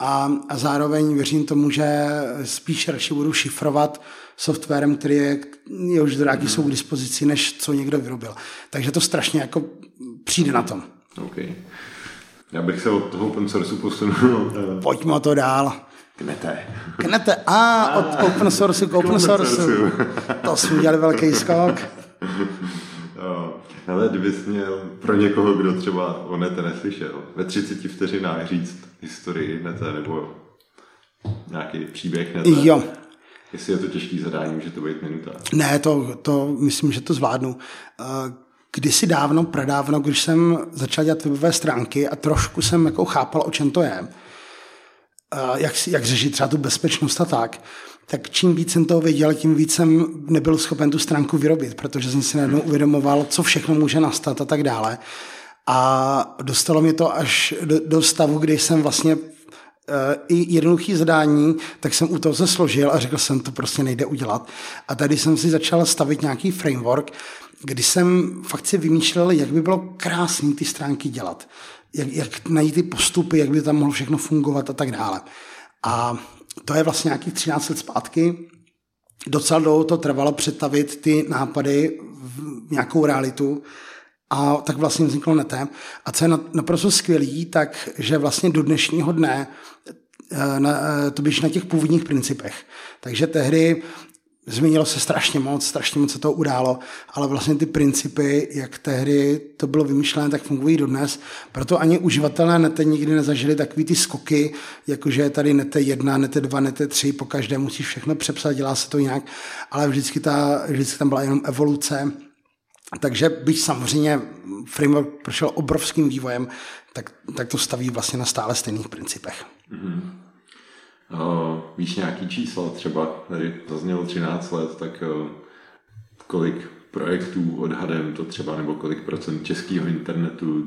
A zároveň věřím tomu, že spíš radši budu šifrovat softwarem, který je už dráky jsou k dispozici, než co někdo vyrobil. Takže to strašně jako přijde na tom. Okay. Já bych se od toho open source posunul. Pojďme to dál. K Nette. A od open source k open source. To jsme udělali velký skok. Ale kdybys měl pro někoho, kdo třeba o Nette neslyšel, ve 30 vteřinách říct historii Nette nebo nějaký příběh Nette. Jo. Jestli je to těžký zadání, může to být minuta. Ne, to myslím, že to zvládnu. Kdysi dávno, pradávno, když jsem začal dělat webové stránky a trošku jsem jako chápal, o čem to je, jak řešit třeba tu bezpečnost a tak čím víc jsem toho věděl, tím víc jsem nebyl schopen tu stránku vyrobit, protože jsem si najednou uvědomoval, co všechno může nastat a tak dále. A dostalo mě to až do stavu, kdy jsem vlastně i jednoduché zadání, tak jsem u toho se složil a řekl jsem, to prostě nejde udělat. A tady jsem si začal stavit nějaký framework, kdy jsem fakt si vymýšlel, jak by bylo krásný ty stránky dělat, jak najít ty postupy, jak by tam mohlo všechno fungovat a tak dále. A to je vlastně nějakých 13 let zpátky. Docela dlouho to trvalo přetavit ty nápady v nějakou realitu a tak vlastně vzniklo Nette. A co je naprosto skvělý, tak že vlastně do dnešního dne to běží na těch původních principech. Takže tehdy změnilo se strašně moc se toho událo, ale vlastně ty principy, jak tehdy to bylo vymýšlené, tak fungují dodnes. Proto ani uživatelé Nette nikdy nezažili takový ty skoky, jakože je tady Nette 1, Nette 2, Nette 3, po každé musíš všechno přepsat, dělá se to jinak, ale vždycky tam byla jenom evoluce. Takže byť samozřejmě framework prošel obrovským vývojem, tak to staví vlastně na stále stejných principech. Mm-hmm. Víš nějaký čísla, třeba tady zaznělo 13 let, tak kolik projektů odhadem to třeba, nebo kolik procent českého internetu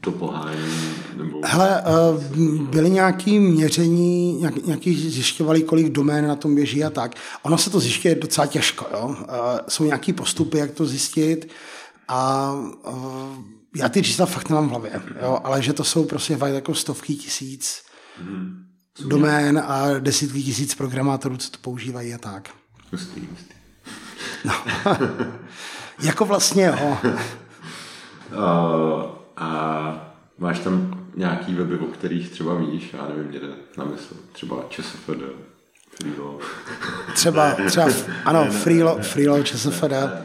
to pohájení? Nebo... Hele, byly nějaké měření, nějaký zjišťovali, kolik domén na tom běží a tak. Ono se to zjišťuje docela těžko, jo? Jsou nějaké postupy, jak to zjistit a... já ty čísla fakt nemám v hlavě, jo? Ale že to jsou prostě fakt jako stovky tisíc domén a desítky tisíc programátorů, co to používají a tak. Hustý. No, jako vlastně, jo. A máš tam nějaký weby, o kterých třeba víš, já nevím, jde na mysl, třeba ČSFD, Freelo. Třeba, ano, Freelo, ČSFD. Ne,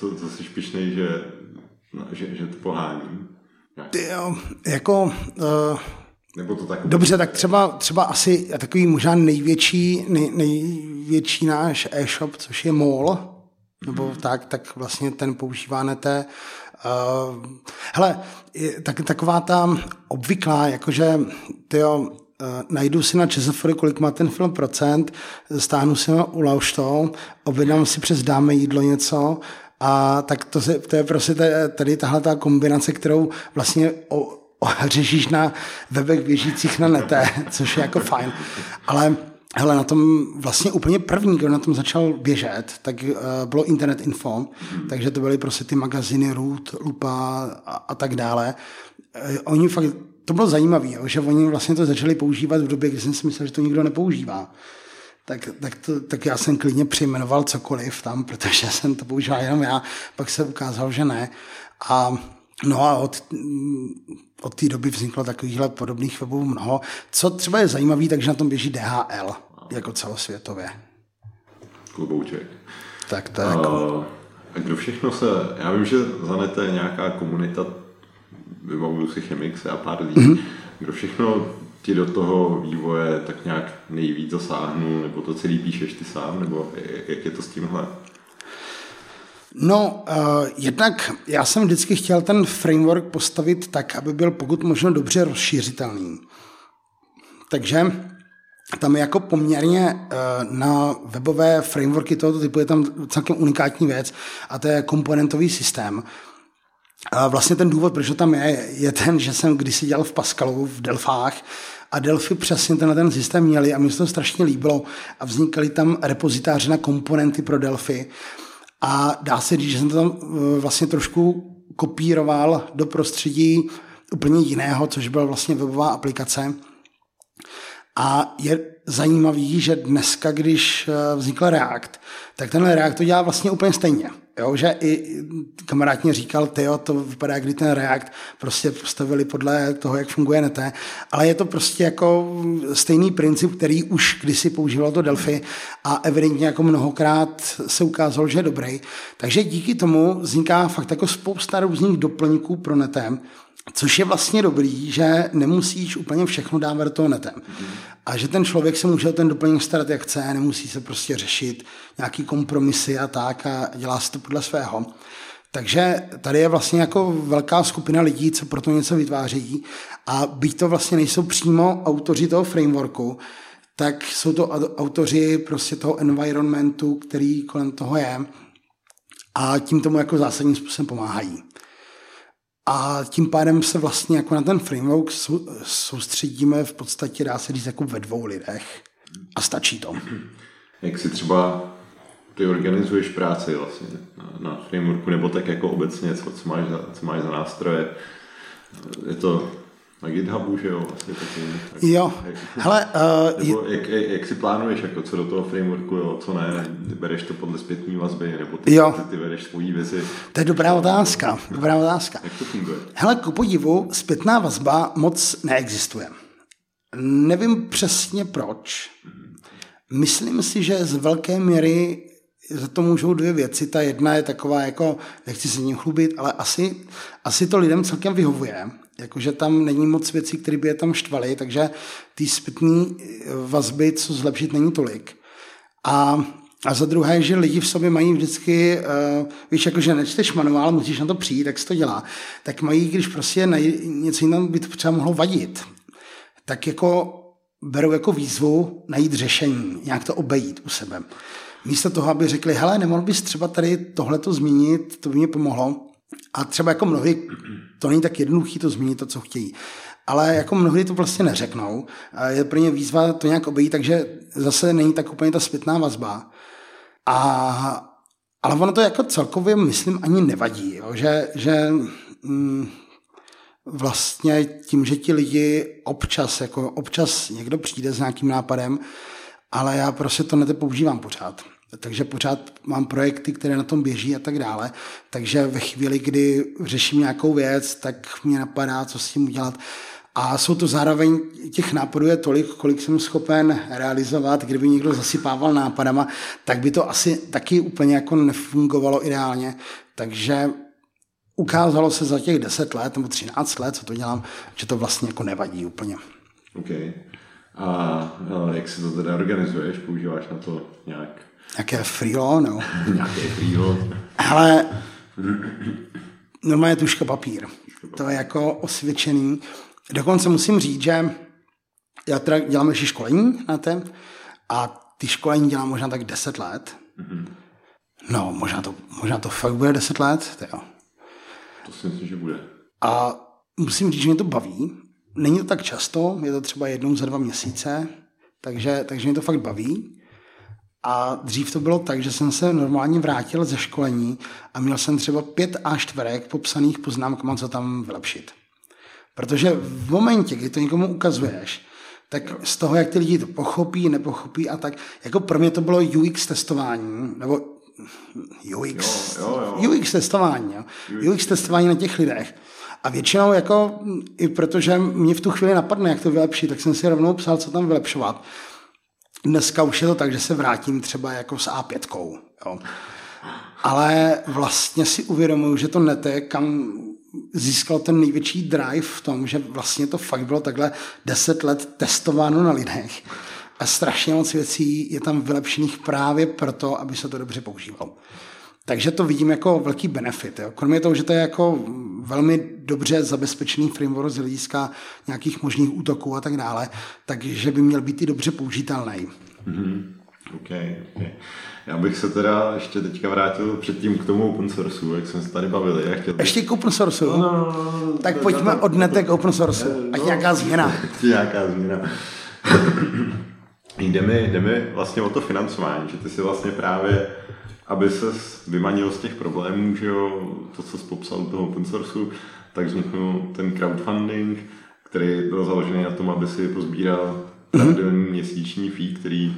to jsi špičnej, že to pohání. Jo, jako... Nebo to tak... Dobře, tak třeba asi takový možná největší náš e-shop, což je Mall, nebo tak vlastně ten používá Nette. Hele, taková ta obvyklá, jakože najdu si na ČSFD, kolik má ten film procent, stáhnu si na ulauštou, objednám si přes Dáme jídlo něco a tak to je prostě tady tahle ta kombinace, kterou vlastně... řešíš na webech běžících na Nette, což je jako fajn. Ale hele, na tom vlastně úplně první, kdo na tom začal běžet, tak bylo Internet Info, takže to byly prostě ty magaziny Root, Lupa a tak dále. Oni fakt, to bylo zajímavé, že oni vlastně to začali používat v době, kdy jsem si myslel, že to nikdo nepoužívá. Tak já jsem klidně přejmenoval cokoliv tam, protože jsem to používal jenom já, pak se ukázalo, že ne. A od té doby vzniklo takovýchhle podobných webů mnoho. Co třeba je zajímavé, takže na tom běží DHL, jako celosvětově. Klobouček. Tak, tak. A kdo všechno se... Já vím, že za Nette je nějaká komunita, vybavuju si Chemix a pár lidí. Mm-hmm. Kdo všechno ti do toho vývoje tak nějak nejvíc zasáhnu, nebo to celý píšeš ty sám, nebo jak je to s tímhle? No, jednak já jsem vždycky chtěl ten framework postavit tak, aby byl pokud možno dobře rozšířitelný. Takže tam je jako poměrně na webové frameworky tohoto typu je tam celkem unikátní věc a to je komponentový systém. A vlastně ten důvod, proč to tam je ten, že jsem kdysi dělal v Pascalu, v Delfách a Delphi přesně ten systém měli a mně se to strašně líbilo a vznikaly tam repozitáře na komponenty pro Delphi a dá se říct, že jsem to tam vlastně trošku kopíroval do prostředí úplně jiného, což byla vlastně webová aplikace. A je zajímavý, že dneska, když vznikl React, tak tenhle React to dělá vlastně úplně stejně. Jo, že i kamarád mě říkal, tyjo, to vypadá, kdy ten React prostě postavili podle toho, jak funguje Nette, ale je to prostě jako stejný princip, který už kdysi používalo to Delphi a evidentně jako mnohokrát se ukázalo, že je dobrý. Takže díky tomu vzniká fakt jako spousta různých doplňků pro Nette, což je vlastně dobrý, že nemusíš úplně všechno dávat do toho Nette. A že ten člověk se může ten doplněk starat jak chce, nemusí se prostě řešit nějaký kompromisy a tak a dělá se to podle svého. Takže tady je vlastně jako velká skupina lidí, co pro to něco vytváří a byť to vlastně nejsou přímo autoři toho frameworku, tak jsou to autoři prostě toho environmentu, který kolem toho je a tím tomu jako zásadním způsobem pomáhají. A tím pádem se vlastně jako na ten framework soustředíme v podstatě, dá se říct, jako ve dvou lidech. A stačí to. Jak si třeba ty organizuješ práci vlastně na frameworku, nebo tak jako obecně, co máš za nástroje? Je to na GitHubu, že jo? Vlastně taky, jo. Jak si plánuješ, jako co do toho frameworku, jo, co ne? Ty bereš to podle zpětní vazby, nebo ty bereš svojí věci? To je dobrá otázka. Dobrá otázka. Jak to funguje? Hele, ku podivu, zpětná vazba moc neexistuje. Nevím přesně proč. Myslím si, že z velké míry za to můžou dvě věci. Ta jedna je taková, jako nechci se ním chlubit, ale asi to lidem celkem vyhovuje. Jakože tam není moc věcí, které by je tam štvaly, takže ty zpětné vazby, co zlepšit, není tolik. A za druhé, že lidi v sobě mají vždycky, víš, jakože nečteš manuál, musíš na to přijít, tak se to dělá. Tak mají, když prostě něco jiného by to třeba mohlo vadit, tak jako berou jako výzvu najít řešení, nějak to obejít u sebe. Místo toho, aby řekli, hele, nemohl bys třeba tady tohleto změnit, to by mě pomohlo. A třeba jako mnohdy, to není tak jednoduchý to změnit to, co chtějí, ale jako mnohdy to vlastně neřeknou. Je pro ně výzva to nějak obejít, takže zase není tak úplně ta zpětná vazba. Ale ono to jako celkově, myslím, ani nevadí, jo? Že vlastně tím, že ti lidi občas někdo přijde s nějakým nápadem, ale já prostě to používám pořád. Takže pořád mám projekty, které na tom běží a tak dále. Takže ve chvíli, kdy řeším nějakou věc, tak mě napadá, co s tím udělat. A jsou to zároveň, těch nápadů je tolik, kolik jsem schopen realizovat. Kdyby někdo zasypával nápadama, tak by to asi taky úplně jako nefungovalo ideálně. Takže ukázalo se za těch 10 let nebo 13 let, co to dělám, že to vlastně jako nevadí úplně. Okay. A jak si to teda organizuješ? Používáš na to nějak? Jaké freelo, no. Jaké freelo. Ale normálně tužka papír. To je jako osvědčený. Dokonce musím říct, že já teda dělám ještě školení na to a ty školení dělám možná tak 10 let. No, možná to fakt bude 10 let. Teda. To si myslím, že bude. A musím říct, že mě to baví. Není to tak často, je to třeba jednou za 2 měsíce, takže mě to fakt baví. A dřív to bylo tak, že jsem se normálně vrátil ze školení a měl jsem třeba 5 A4 popsaných poznámkama, co tam vylepšit. Protože v momentě, kdy to někomu ukazuješ, tak z toho, jak ty lidi to pochopí, nepochopí a tak, jako pro mě to bylo UX testování, nebo UX testování, jo. UX testování na těch lidech. A většinou, jako, i protože mě v tu chvíli napadne, jak to vylepšit, tak jsem si rovnou psal, co tam vylepšovat. Dneska už je to tak, že se vrátím třeba jako s A5. Jo. ale vlastně si uvědomuju, že to Nette, kam získal ten největší drive v tom, že vlastně to fakt bylo takhle 10 let testováno na lidech a strašně moc věcí je tam vylepšených právě proto, aby se to dobře používalo. Takže to vidím jako velký benefit. Jo. Kromě toho, že to je jako velmi dobře zabezpečený framework z hlediska nějakých možných útoků a tak dále, takže by měl být i dobře použitelný. Mm-hmm. Okay. Já bych se teda ještě teďka vrátil předtím k tomu open sourceu, jak jsme se tady bavili. Ještě k open sourceu? No, tak pojďme od Nette k open sourceu. Ať nějaká změna. Jde mi vlastně o to financování, že ty si vlastně právě, aby se vymanil z těch problémů, že jo, to, co jsi popsal toho open sourceu, tak vzniknul ten crowdfunding, který byl založený na tom, aby si pozbíral pravidelný měsíční fee, který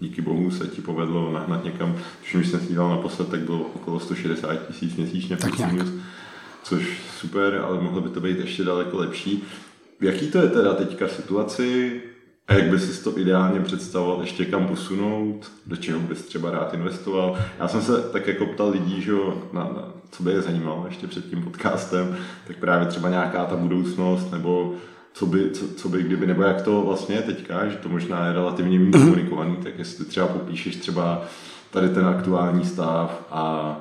díky bohu se ti povedlo nahnat někam, což jsem si dělal naposled, tak bylo okolo 160 000 měsíčně, což super, ale mohlo by to být ještě daleko lepší. Jaký to je teda teďka v situaci? A jak bys si to ideálně představoval, ještě kam posunout, do čeho bys třeba rád investoval? Já jsem se tak jako ptal lidí, že co by je zajímalo ještě před tím podcastem, tak právě třeba nějaká ta budoucnost, nebo co by kdyby, nebo jak to vlastně je teďka, že to možná je relativně méně komunikovaný, tak jestli třeba popíšeš třeba tady ten aktuální stav a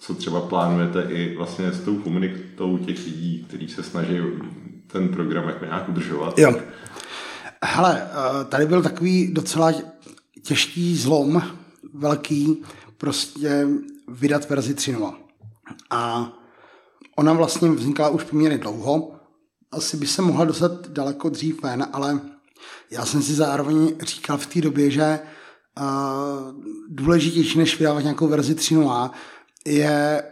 co třeba plánujete i vlastně s tou komunitou těch lidí, kteří se snaží ten program jako nějak udržovat. Jo. Hele, tady byl takový docela těžký zlom, velký, prostě vydat verzi 3.0. A ona vlastně vznikla už poměrně dlouho. Asi by se mohla dostat daleko dřív ven, ale já jsem si zároveň říkal v té době, že důležitější než vydávat nějakou verzi 3.0 je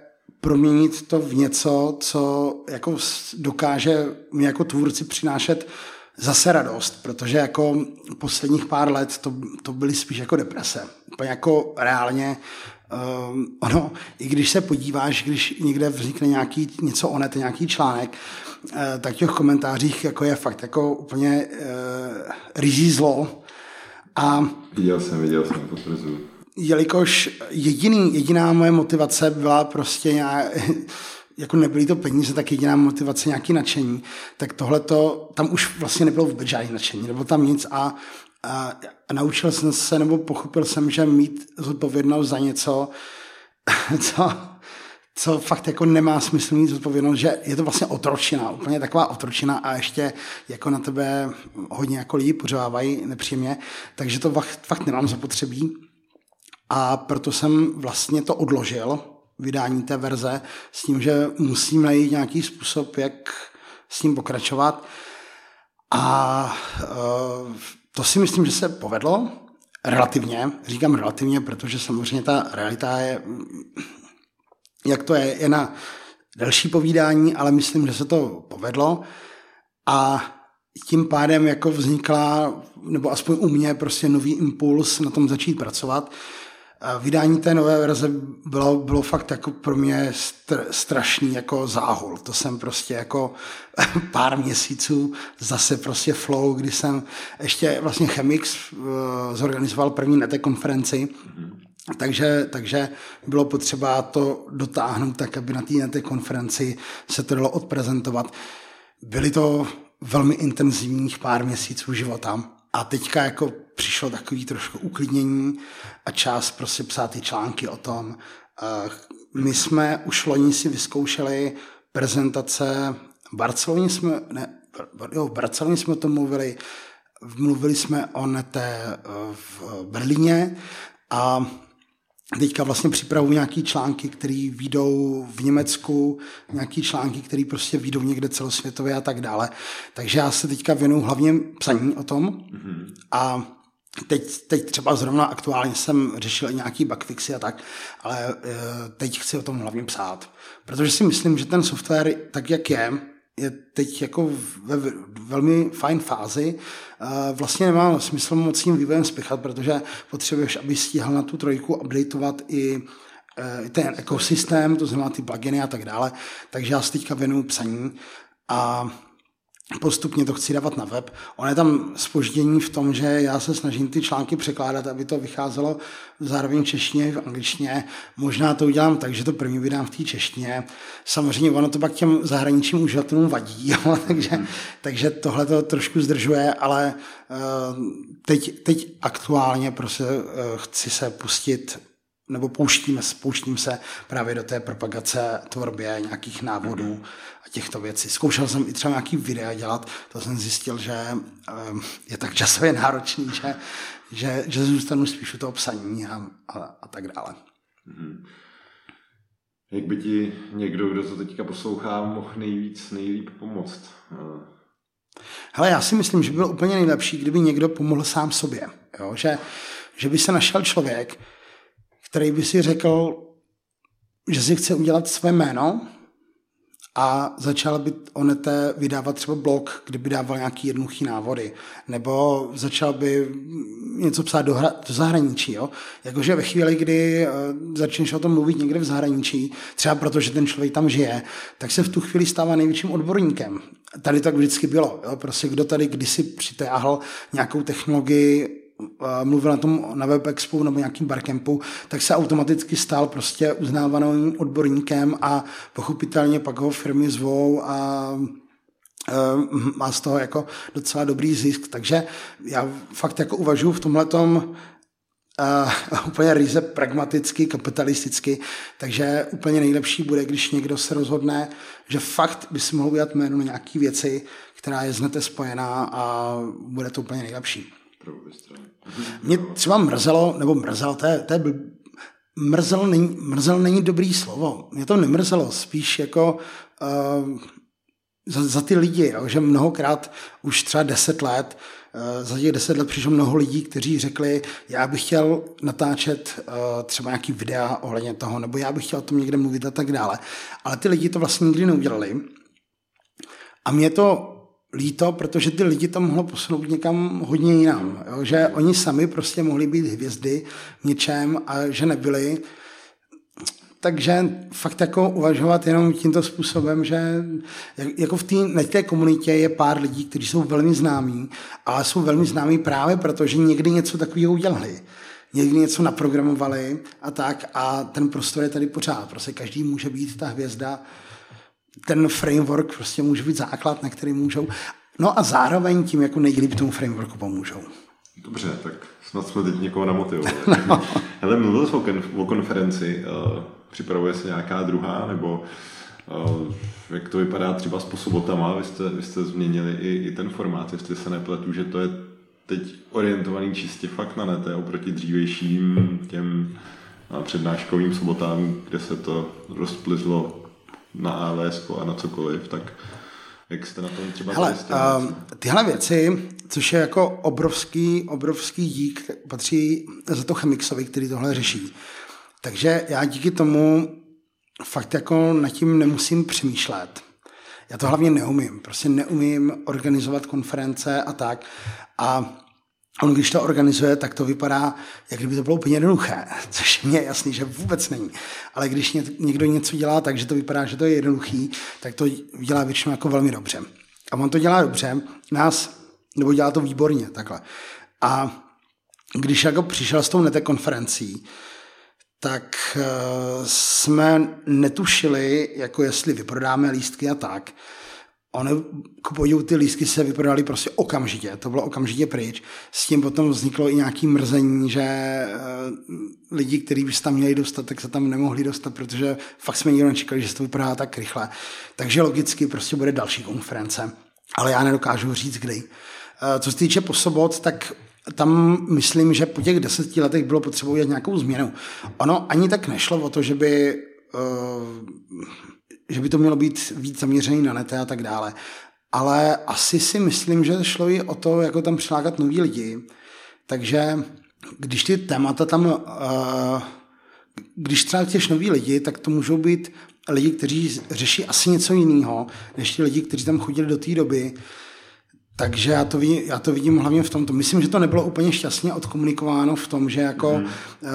proměnit to v něco, co jako dokáže mě jako tvůrci přinášet zase radost, protože jako posledních pár let to byly spíš jako deprese. Úplně jako reálně, ono, i když se podíváš, když někde vznikne něco o Nette, nějaký článek, tak těch komentářích jako je fakt jako úplně ryzí zlo. A viděl jsem, potvrzuji. Jelikož jediná moje motivace byla prostě jako nebyly to peníze, tak jediná motivace nějaký nadšení, tak tohleto, tam už vlastně nebylo vůbec žádný nadšení, nebylo tam nic a naučil jsem se, nebo pochopil jsem, že mít zodpovědnost za něco, co fakt jako nemá smysl mít zodpovědnost, že je to vlastně otročina, úplně taková otročina a ještě jako na tebe hodně jako lidi pořávají nepříjemně, takže to fakt nemám zapotřebí a proto jsem vlastně to odložil, vydání té verze, s tím, že musím najít nějaký způsob, jak s ním pokračovat. A to si myslím, že se povedlo relativně. Říkám relativně, protože samozřejmě ta realita je, jak to je na delší povídání, ale myslím, že se to povedlo. A tím pádem jako vznikla, nebo aspoň u mě, prostě nový impuls na tom začít pracovat. Vydání té nové verze bylo fakt jako pro mě strašný jako záhul. To jsem prostě jako pár měsíců zase prostě flow, kdy jsem ještě vlastně Chemix zorganizoval první Nette konferenci, takže bylo potřeba to dotáhnout tak, aby na té Nette konferenci se to dalo odprezentovat. Byly to velmi intenzivních pár měsíců života. A teďka jako přišlo takový trošku uklidnění a čas prostě psát ty články o tom. My jsme už loni si vyzkoušeli prezentace v Barceloně jsme o tom mluvili. Mluvili jsme o Nette v Berlíně a teďka vlastně připravuji nějaký články, které vyjdou v Německu, nějaký články, které prostě vyjdou někde celosvětově a tak dále. Takže já se teďka věnuju hlavně psaní o tom a teď třeba zrovna aktuálně jsem řešil i nějaký bugfixy a tak, ale teď chci o tom hlavně psát. Protože si myslím, že ten software tak, jak je teď jako ve velmi fajn fázi. Vlastně nemá smysl moc s tím vývojem spěchat, protože potřebuješ, aby stíhal na tu trojku updateovat i ten ekosystém, to znamená ty pluginy a tak dále. Takže já se teďka věnuju psaní a postupně to chci dávat na web. Ono je tam zpoždění v tom, že já se snažím ty články překládat, aby to vycházelo zároveň v češtině, v angličtině. Možná to udělám tak, že to první vydám v té češtině. Samozřejmě ono to pak těm zahraničním uživatelům vadí, jo? Takže tohle to trošku zdržuje, ale teď aktuálně prostě chci se pustit, nebo pouštím se právě do té propagace, tvorbě nějakých návodů a těchto věcí. Zkoušel jsem i třeba nějaký videa dělat, to jsem zjistil, že je tak časově náročný, že zůstanu spíš u toho psaní a tak dále. Mm-hmm. Jak by ti někdo, kdo to teďka poslouchá, mohl nejlíp pomoct? Hele, já si myslím, že by bylo úplně nejlepší, kdyby někdo pomohl sám sobě. Jo? Že by se našel člověk, který by si řekl, že si chce udělat své jméno a začal by o Nette vydávat třeba blog, kde by dával nějaký jednoduchý návody, nebo začal by něco psát do zahraničí. Jo? Jakože ve chvíli, kdy začneš o tom mluvit někde v zahraničí, třeba protože ten člověk tam žije, tak se v tu chvíli stává největším odborníkem. Tady tak vždycky bylo. Jo? Prostě kdo tady kdysi přitáhl nějakou technologii, mluvil na Web Expo nebo nějakým barcampu, tak se automaticky stal prostě uznávaným odborníkem a pochopitelně pak ho firmy zvou a má z toho jako docela dobrý zisk. Takže já fakt jako uvažuji v tomhletom úplně ryze pragmaticky, kapitalisticky, takže úplně nejlepší bude, když někdo se rozhodne, že fakt by si mohl udělat jméno na nějaký věci, která je z Nette spojená a bude to úplně nejlepší. Mě třeba mrzelo, není dobrý slovo. Mě to nemrzelo, spíš jako za ty lidi, jo, že mnohokrát už třeba 10 let, za těch 10 let přišlo mnoho lidí, kteří řekli, já bych chtěl natáčet třeba nějaký videa ohledně toho, nebo já bych chtěl o tom někde mluvit a tak dále. Ale ty lidi to vlastně nikdy neudělali. A mě to líto, protože ty lidi to mohlo posunout někam hodně jinam. Jo? Že oni sami prostě mohli být hvězdy v něčem a že nebyli. Takže fakt jako uvažovat jenom tímto způsobem, že jako v té komunitě je pár lidí, kteří jsou velmi známí, ale jsou velmi známí právě proto, že někdy něco takového udělali. Někdy něco naprogramovali a tak, a ten prostor je tady pořád. Prostě každý může být ta hvězda, ten framework prostě může být základ, na který můžou. No a zároveň tím jako nejlíp tomu frameworku pomůžou. Dobře, tak snad jsme teď někoho namotivovali. No. Hele, mluvil jsi o konferenci, připravuje se nějaká druhá, nebo jak to vypadá třeba s sobotama, vy jste změnili i ten formát, jestli se nepletu, že to je teď orientovaný čistě fakt na Nette oproti dřívějším těm přednáškovým sobotám, kde se to rozplizlo na AWS a na cokoliv, tak jak jste na tom třeba... Hele, tyhle věci, což je jako obrovský dík, patří za to Chemixovi, který tohle řeší. Takže já díky tomu fakt jako nad tím nemusím přemýšlet. Já to hlavně neumím. Prostě neumím organizovat konference a tak. A on, když to organizuje, tak to vypadá, jak kdyby to bylo úplně jednoduché, což mě je jasný, že vůbec není. Ale když někdo něco dělá tak, že to vypadá, že to je jednoduchý, tak to dělá většinou jako velmi dobře. A on to dělá dobře, nebo dělá to výborně, takhle. A když jako přišel s tou Nette konferencí, tak jsme netušili, jako jestli vyprodáme lístky a tak. Ono, ku podivu, ty lístky se vyprodaly prostě okamžitě, to bylo okamžitě pryč. S tím potom vzniklo i nějaké mrzení, že lidi, kteří by se tam měli dostat, tak se tam nemohli dostat, protože fakt jsme nikdo nečekali, že se to vyprodá tak rychle. Takže logicky prostě bude další konference, ale já nedokážu říct kdy. Co se týče po sobot, tak tam myslím, že po těch 10 letech bylo potřeba udělat nějakou změnu. Ono ani tak nešlo o to, že by to mělo být víc zaměřený na Nette a tak dále. Ale asi si myslím, že šlo i o to, jako tam přilákat nový lidi. Takže když ty témata tam, když přilákáš nový lidi, tak to můžou být lidi, kteří řeší asi něco jiného, než ti lidi, kteří tam chodili do té doby. Takže já to vidím hlavně v tomto. Myslím, že to nebylo úplně šťastně odkomunikováno v tom, že jako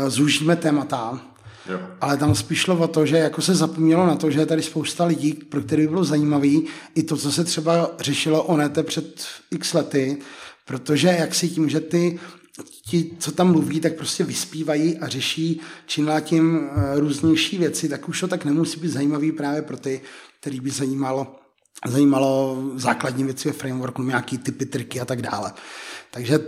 zúžíme témata, Jo. Ale tam spíš šlo o to, že jako se zapomnělo na to, že je tady spousta lidí, pro které by bylo zajímavý i to, co se třeba řešilo o Nette před x lety, protože jak si tím, že ti, co tam mluví, tak prostě vyspívají a řeší činlátím různější věci, tak už to tak nemusí být zajímavý právě pro ty, který by zajímalo základní věci ve frameworku, nějaký typy, triky a tak dále. Takže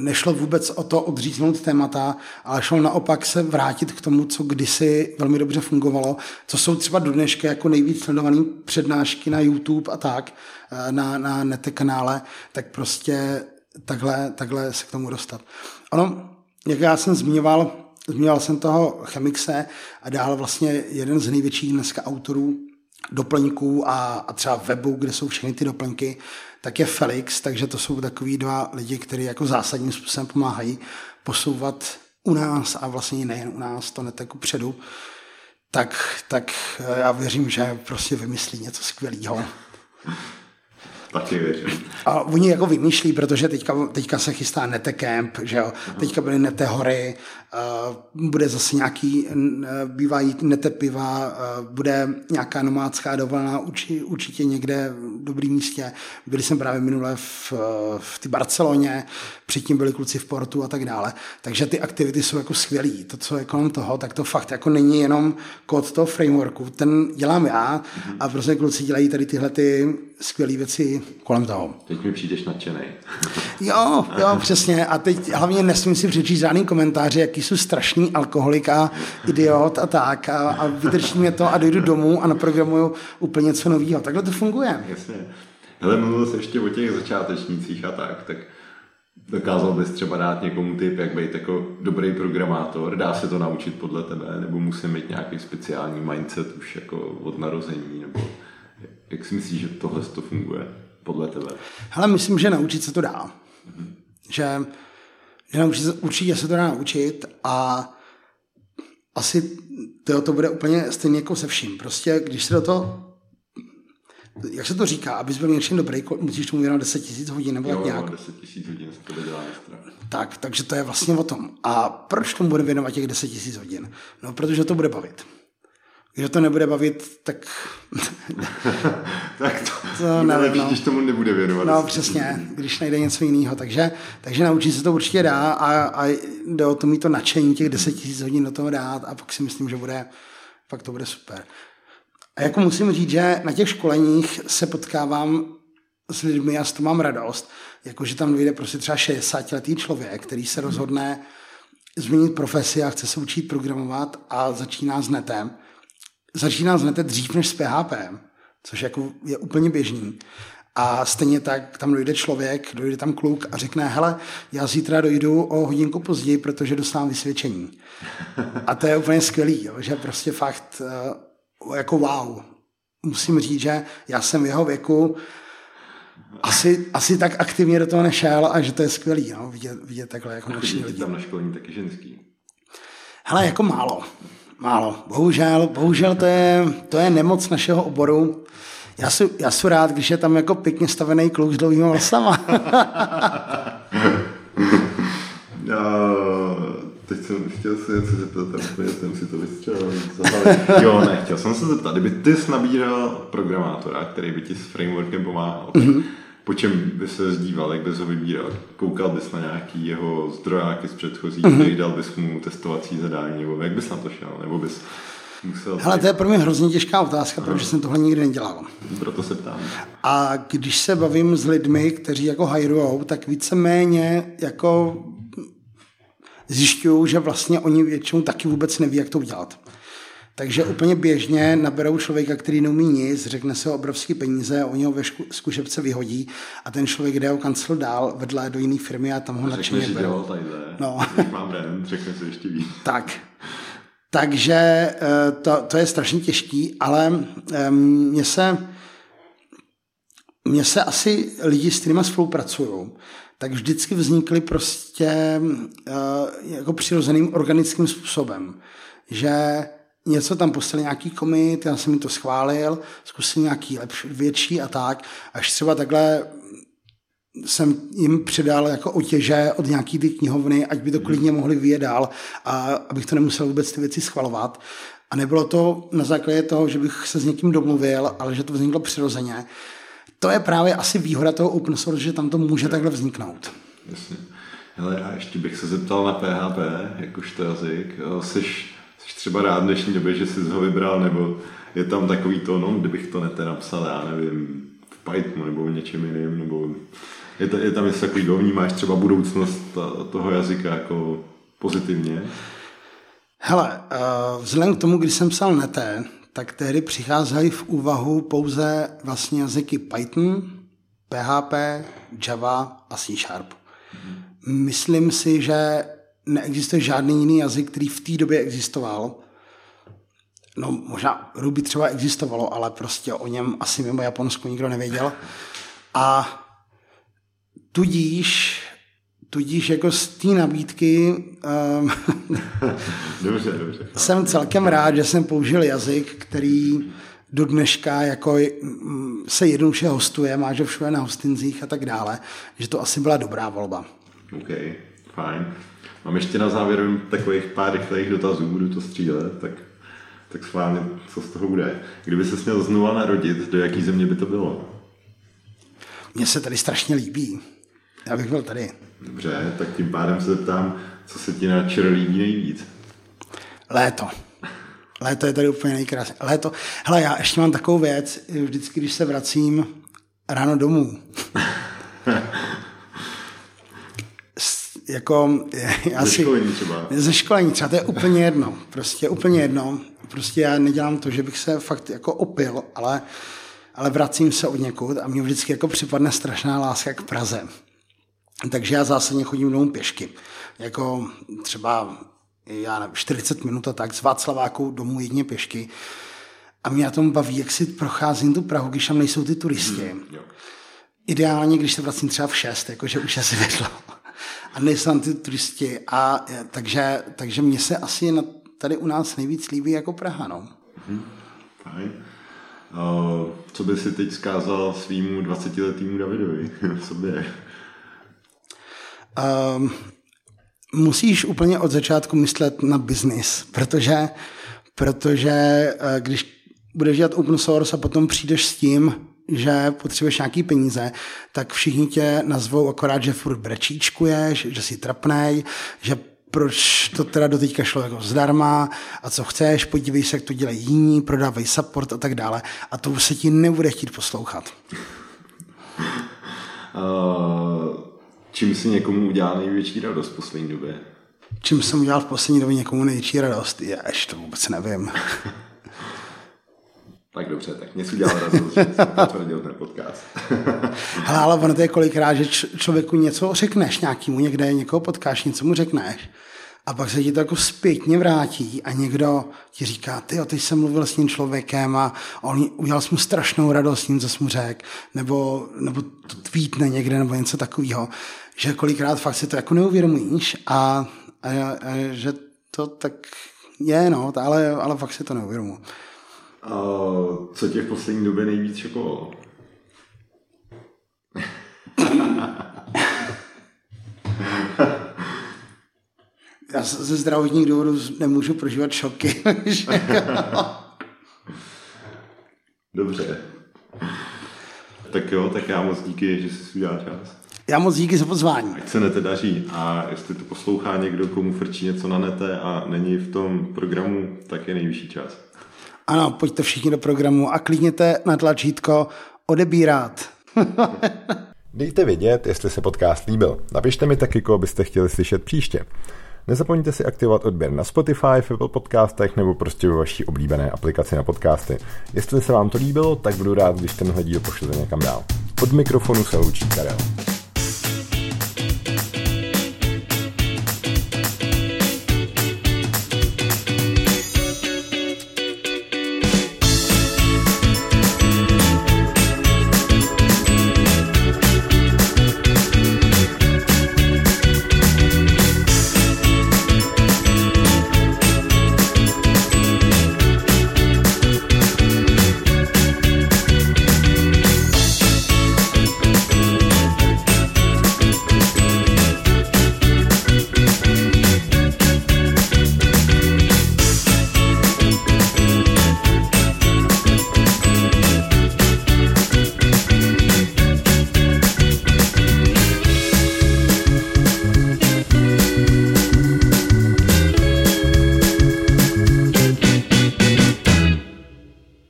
nešlo vůbec o to odříznout témata, ale šlo naopak se vrátit k tomu, co kdysi velmi dobře fungovalo, co jsou třeba do dneška jako nejvíc sledované přednášky na YouTube a tak, na Nette kanále, tak prostě takhle se k tomu dostat. Ono, jak já jsem zmiňoval jsem toho Chemixe a dál vlastně jeden z největších dneska autorů doplňků a třeba webu, kde jsou všechny ty doplňky, tak je Felix, takže to jsou takový dva lidi, kteří jako zásadním způsobem pomáhají posouvat u nás a vlastně nejen u nás to Nette kupředu, tak já věřím, že prostě vymyslí něco skvělého. Taky věřím. A oni jako vymýšlí, protože teďka se chystá Nette Camp, že jo? Teďka byly Nette hory, bude zase nějaký, bývají Nette piva, bude nějaká nomádská dovolená určitě někde v dobrým místě. Byli jsem právě minule v ty Barceloně, předtím byli kluci v Portu a tak dále. Takže ty aktivity jsou jako skvělý. To, co je kolem toho, tak to fakt jako není jenom kód toho frameworku. Ten dělám já a prostě kluci dělají tady tyhle ty skvělý věci kolem toho. Teď mi přijdeš nadšenej. Jo, přesně. A teď hlavně nesmím si přečíst žádný komentáře, jaký jsou strašný alkoholik a idiot a tak. A vydrží mě to a dojdu domů a naprogramuju úplně něco nového. Takhle to funguje. Jasně. Hele, mluvil jsi ještě o těch začátečnících a tak dokázal bys třeba dát někomu tip, jak být jako dobrý programátor? Dá se to naučit podle tebe? Nebo musím mít nějaký speciální mindset už jako od narození? Nebo jak si myslíš, že tohle to funguje podle tebe? Hele, myslím, že naučit se to dá. Že určitě se to dá naučit a asi to bude úplně stejně jako se vším. Prostě když se do toho, jak se to říká, abys byl něčím dobrý, musíš tomu věnovat 10 000 hodin nebo tak nějak. 10 000 hodin se to dělá nestrává. Tak, takže to je vlastně o tom. A proč tomu bude věnovat těch 10 000 hodin? No, protože to bude bavit. Když to nebude bavit, tak to nevím. Když tomu nebude věnovat. No přesně, když najde něco jiného. Takže naučit se to určitě dá a jde o to mít to nadšení těch 10 000 hodin do toho dát a pak si myslím, že pak to bude super. A jako musím říct, že na těch školeních se potkávám s lidmi a z toho mám radost, jakože tam vyjde prostě třeba 60-letý člověk, který se rozhodne změnit profesi a chce se učit programovat a začíná s Nettem. Začíná s Nette dřív než s PHP, což jako je úplně běžný. A stejně tak tam dojde tam kluk a řekne, hele, já zítra dojdu o hodinku později, protože dostávám vysvědčení. A to je úplně skvělý, jo, že prostě fakt jako wow. Musím říct, že já jsem v jeho věku asi tak aktivně do toho nešel a že to je skvělý, no, vidět takhle jako noční lidi. Tam na školní taky ženský. Hele, jako málo. Málo. Bohužel to je nemoc našeho oboru. Já jsem rád, když je tam jako pěkně stavený kluk s dlouhýma vlasama. Teď jsem chtěl si něco zeptat, tak jsem si to vystřelil. Jo, ne, chtěl jsem se zeptat, kdyby ty jsi nabíral programátora, který by ti s frameworkem pomáhal, po čem by se zdíval, jak bys ho vybíral? Koukal bys na nějaký jeho zdrojáky z předchozích, dal bys mu testovací zadání, nebo jak bys na to šel, nebo bys musel... Hele, to je pro mě hrozně těžká otázka, protože jsem tohle nikdy nedělal. Proto se ptám. A když se bavím s lidmi, kteří jako hajrujou, tak víceméně jako zjišťuju, že vlastně oni většinou taky vůbec neví, jak to udělat. Takže úplně běžně naberou člověka, který neumí nic, řekne se o obrovské peníze, oni ho ve zkušebce vyhodí a ten člověk jde o kancel dál, vedle do jiné firmy a tam ho nadšeně berou. Když mám rent, řekne se ještě víc. Tak. Takže to je strašně těžký, ale mně se asi lidi, s kterýma spolupracují, tak vždycky vznikly prostě jako přirozeným organickým způsobem, že něco tam poslali nějaký commit, já jsem mi to schválil, zkusil nějaký lepší, větší a tak. Až třeba takhle jsem jim předal jako otěže od nějaký ty knihovny, ať by to klidně mohli vyjet dál a abych to nemusel vůbec ty věci schvalovat. A nebylo to na základě toho, že bych se s někým domluvil, ale že to vzniklo přirozeně. To je právě asi výhoda toho open source, že tam to může takhle vzniknout. Jasně. Hele, a ještě bych se zeptal na PHP, jakožto jazyk. Jsi třeba rád v dnešní době, že jsi ho vybral, nebo je tam takový to, no, kdybych to nete napsal, já nevím, v Pythonu nebo v něčem jiném, nebo je tam něco takový, vnímáš třeba budoucnost toho jazyka jako pozitivně? Hele, vzhledem k tomu, když jsem psal Nette, tak tehdy přicházejí v úvahu pouze vlastně jazyky Python, PHP, Java a C#. Myslím si, že neexistuje žádný jiný jazyk, který v té době existoval. No možná Ruby třeba existovalo, ale prostě o něm asi mimo Japonsku nikdo nevěděl. A tudíž jako z té nabídky dobře. Jsem celkem rád, že jsem použil jazyk, který do dneška jako se jednoduše hostuje, máš ho všude na hostinzích a tak dále, že to asi byla dobrá volba. OK, fajn. Mám ještě na závěr takových pár rychlejch dotazů, budu to střílet, tak s vámi, co z toho bude. Kdyby se měl znova narodit, do jaký země by to bylo? Mně se tady strašně líbí. Já bych byl tady. Dobře, tak tím pádem se zeptám, co se ti na ČR líbí nejvíc? Léto. Léto je tady úplně nejkrásnější. Léto. Hele, já ještě mám takovou věc, vždycky, když se vracím ráno domů. Ze školení třeba, to je úplně jedno. Prostě úplně jedno. Prostě já nedělám to, že bych se fakt jako opil, ale vracím se od někud a mě vždycky jako připadne strašná láska k Praze. Takže já zásadně chodím domů pěšky. Jako třeba 40 minut a tak z Václaváku domů jedně pěšky. A mě na tom baví, jak si procházím tu Prahu, když tam nejsou ty turisti. Ideálně, když se vracím třeba v 6, jakože už asi vedlo. A nejsou tam ty turisti. Takže mně se asi tady u nás nejvíc líbí jako Praha. No. Fajn. Co by si teď zkázal svýmu 20-letýmu Davidovi v sobě? Musíš úplně od začátku myslet na business, protože když budeš dělat open source a potom přijdeš s tím, že potřebuješ nějaký peníze, tak všichni tě nazvou akorát, že furt brečíčkuješ, že jsi trapnej, že proč to teda doteďka šlo jako zdarma a co chceš, podívej se, jak to dělají jiní, prodávají support a tak dále a to se ti nebude chtít poslouchat. Čím si někomu udělal největší radost v poslední době? Čím jsem udělal v poslední době někomu největší radost? Já ještě to vůbec nevím. Tak dobře, tak mě si udělal radost, že jsem potvrdil ten podcast. Ale ono to je kolikrát, že člověku něco řekneš nějakému, někde někoho potkáš, něco mu řekneš a pak se ti to jako zpětně vrátí a někdo ti říká, teď jsem mluvil s tím člověkem a on udělal mu strašnou radost s tím, co jsi mu řekl, nebo to tweetne někde, nebo něco takového, že kolikrát fakt si to jako neuvědomíš a že to tak je, no, ale fakt si to neuvědomuji. A co tě v poslední době nejvíc šokovalo? Já ze zdravotních důvodů nemůžu prožívat šoky. Dobře. Tak jo, tak já moc díky, že jsi udělal čas. Já moc díky za pozvání. Ať se Nette daří a jestli to poslouchá někdo, komu frčí něco na Nette a není v tom programu, tak je nejvyšší čas. Ano, pojďte všichni do programu a klikněte na tlačítko odebírat. Dejte vědět, jestli se podcast líbil. Napište mi taky, koho byste chtěli slyšet příště. Nezapomeňte si aktivovat odběr na Spotify, v Apple podcastech nebo prostě ve vaší oblíbené aplikaci na podcasty. Jestli se vám to líbilo, tak budu rád, když tenhle díl pošlete někam dál. Od mikrofonu se loučí Karel.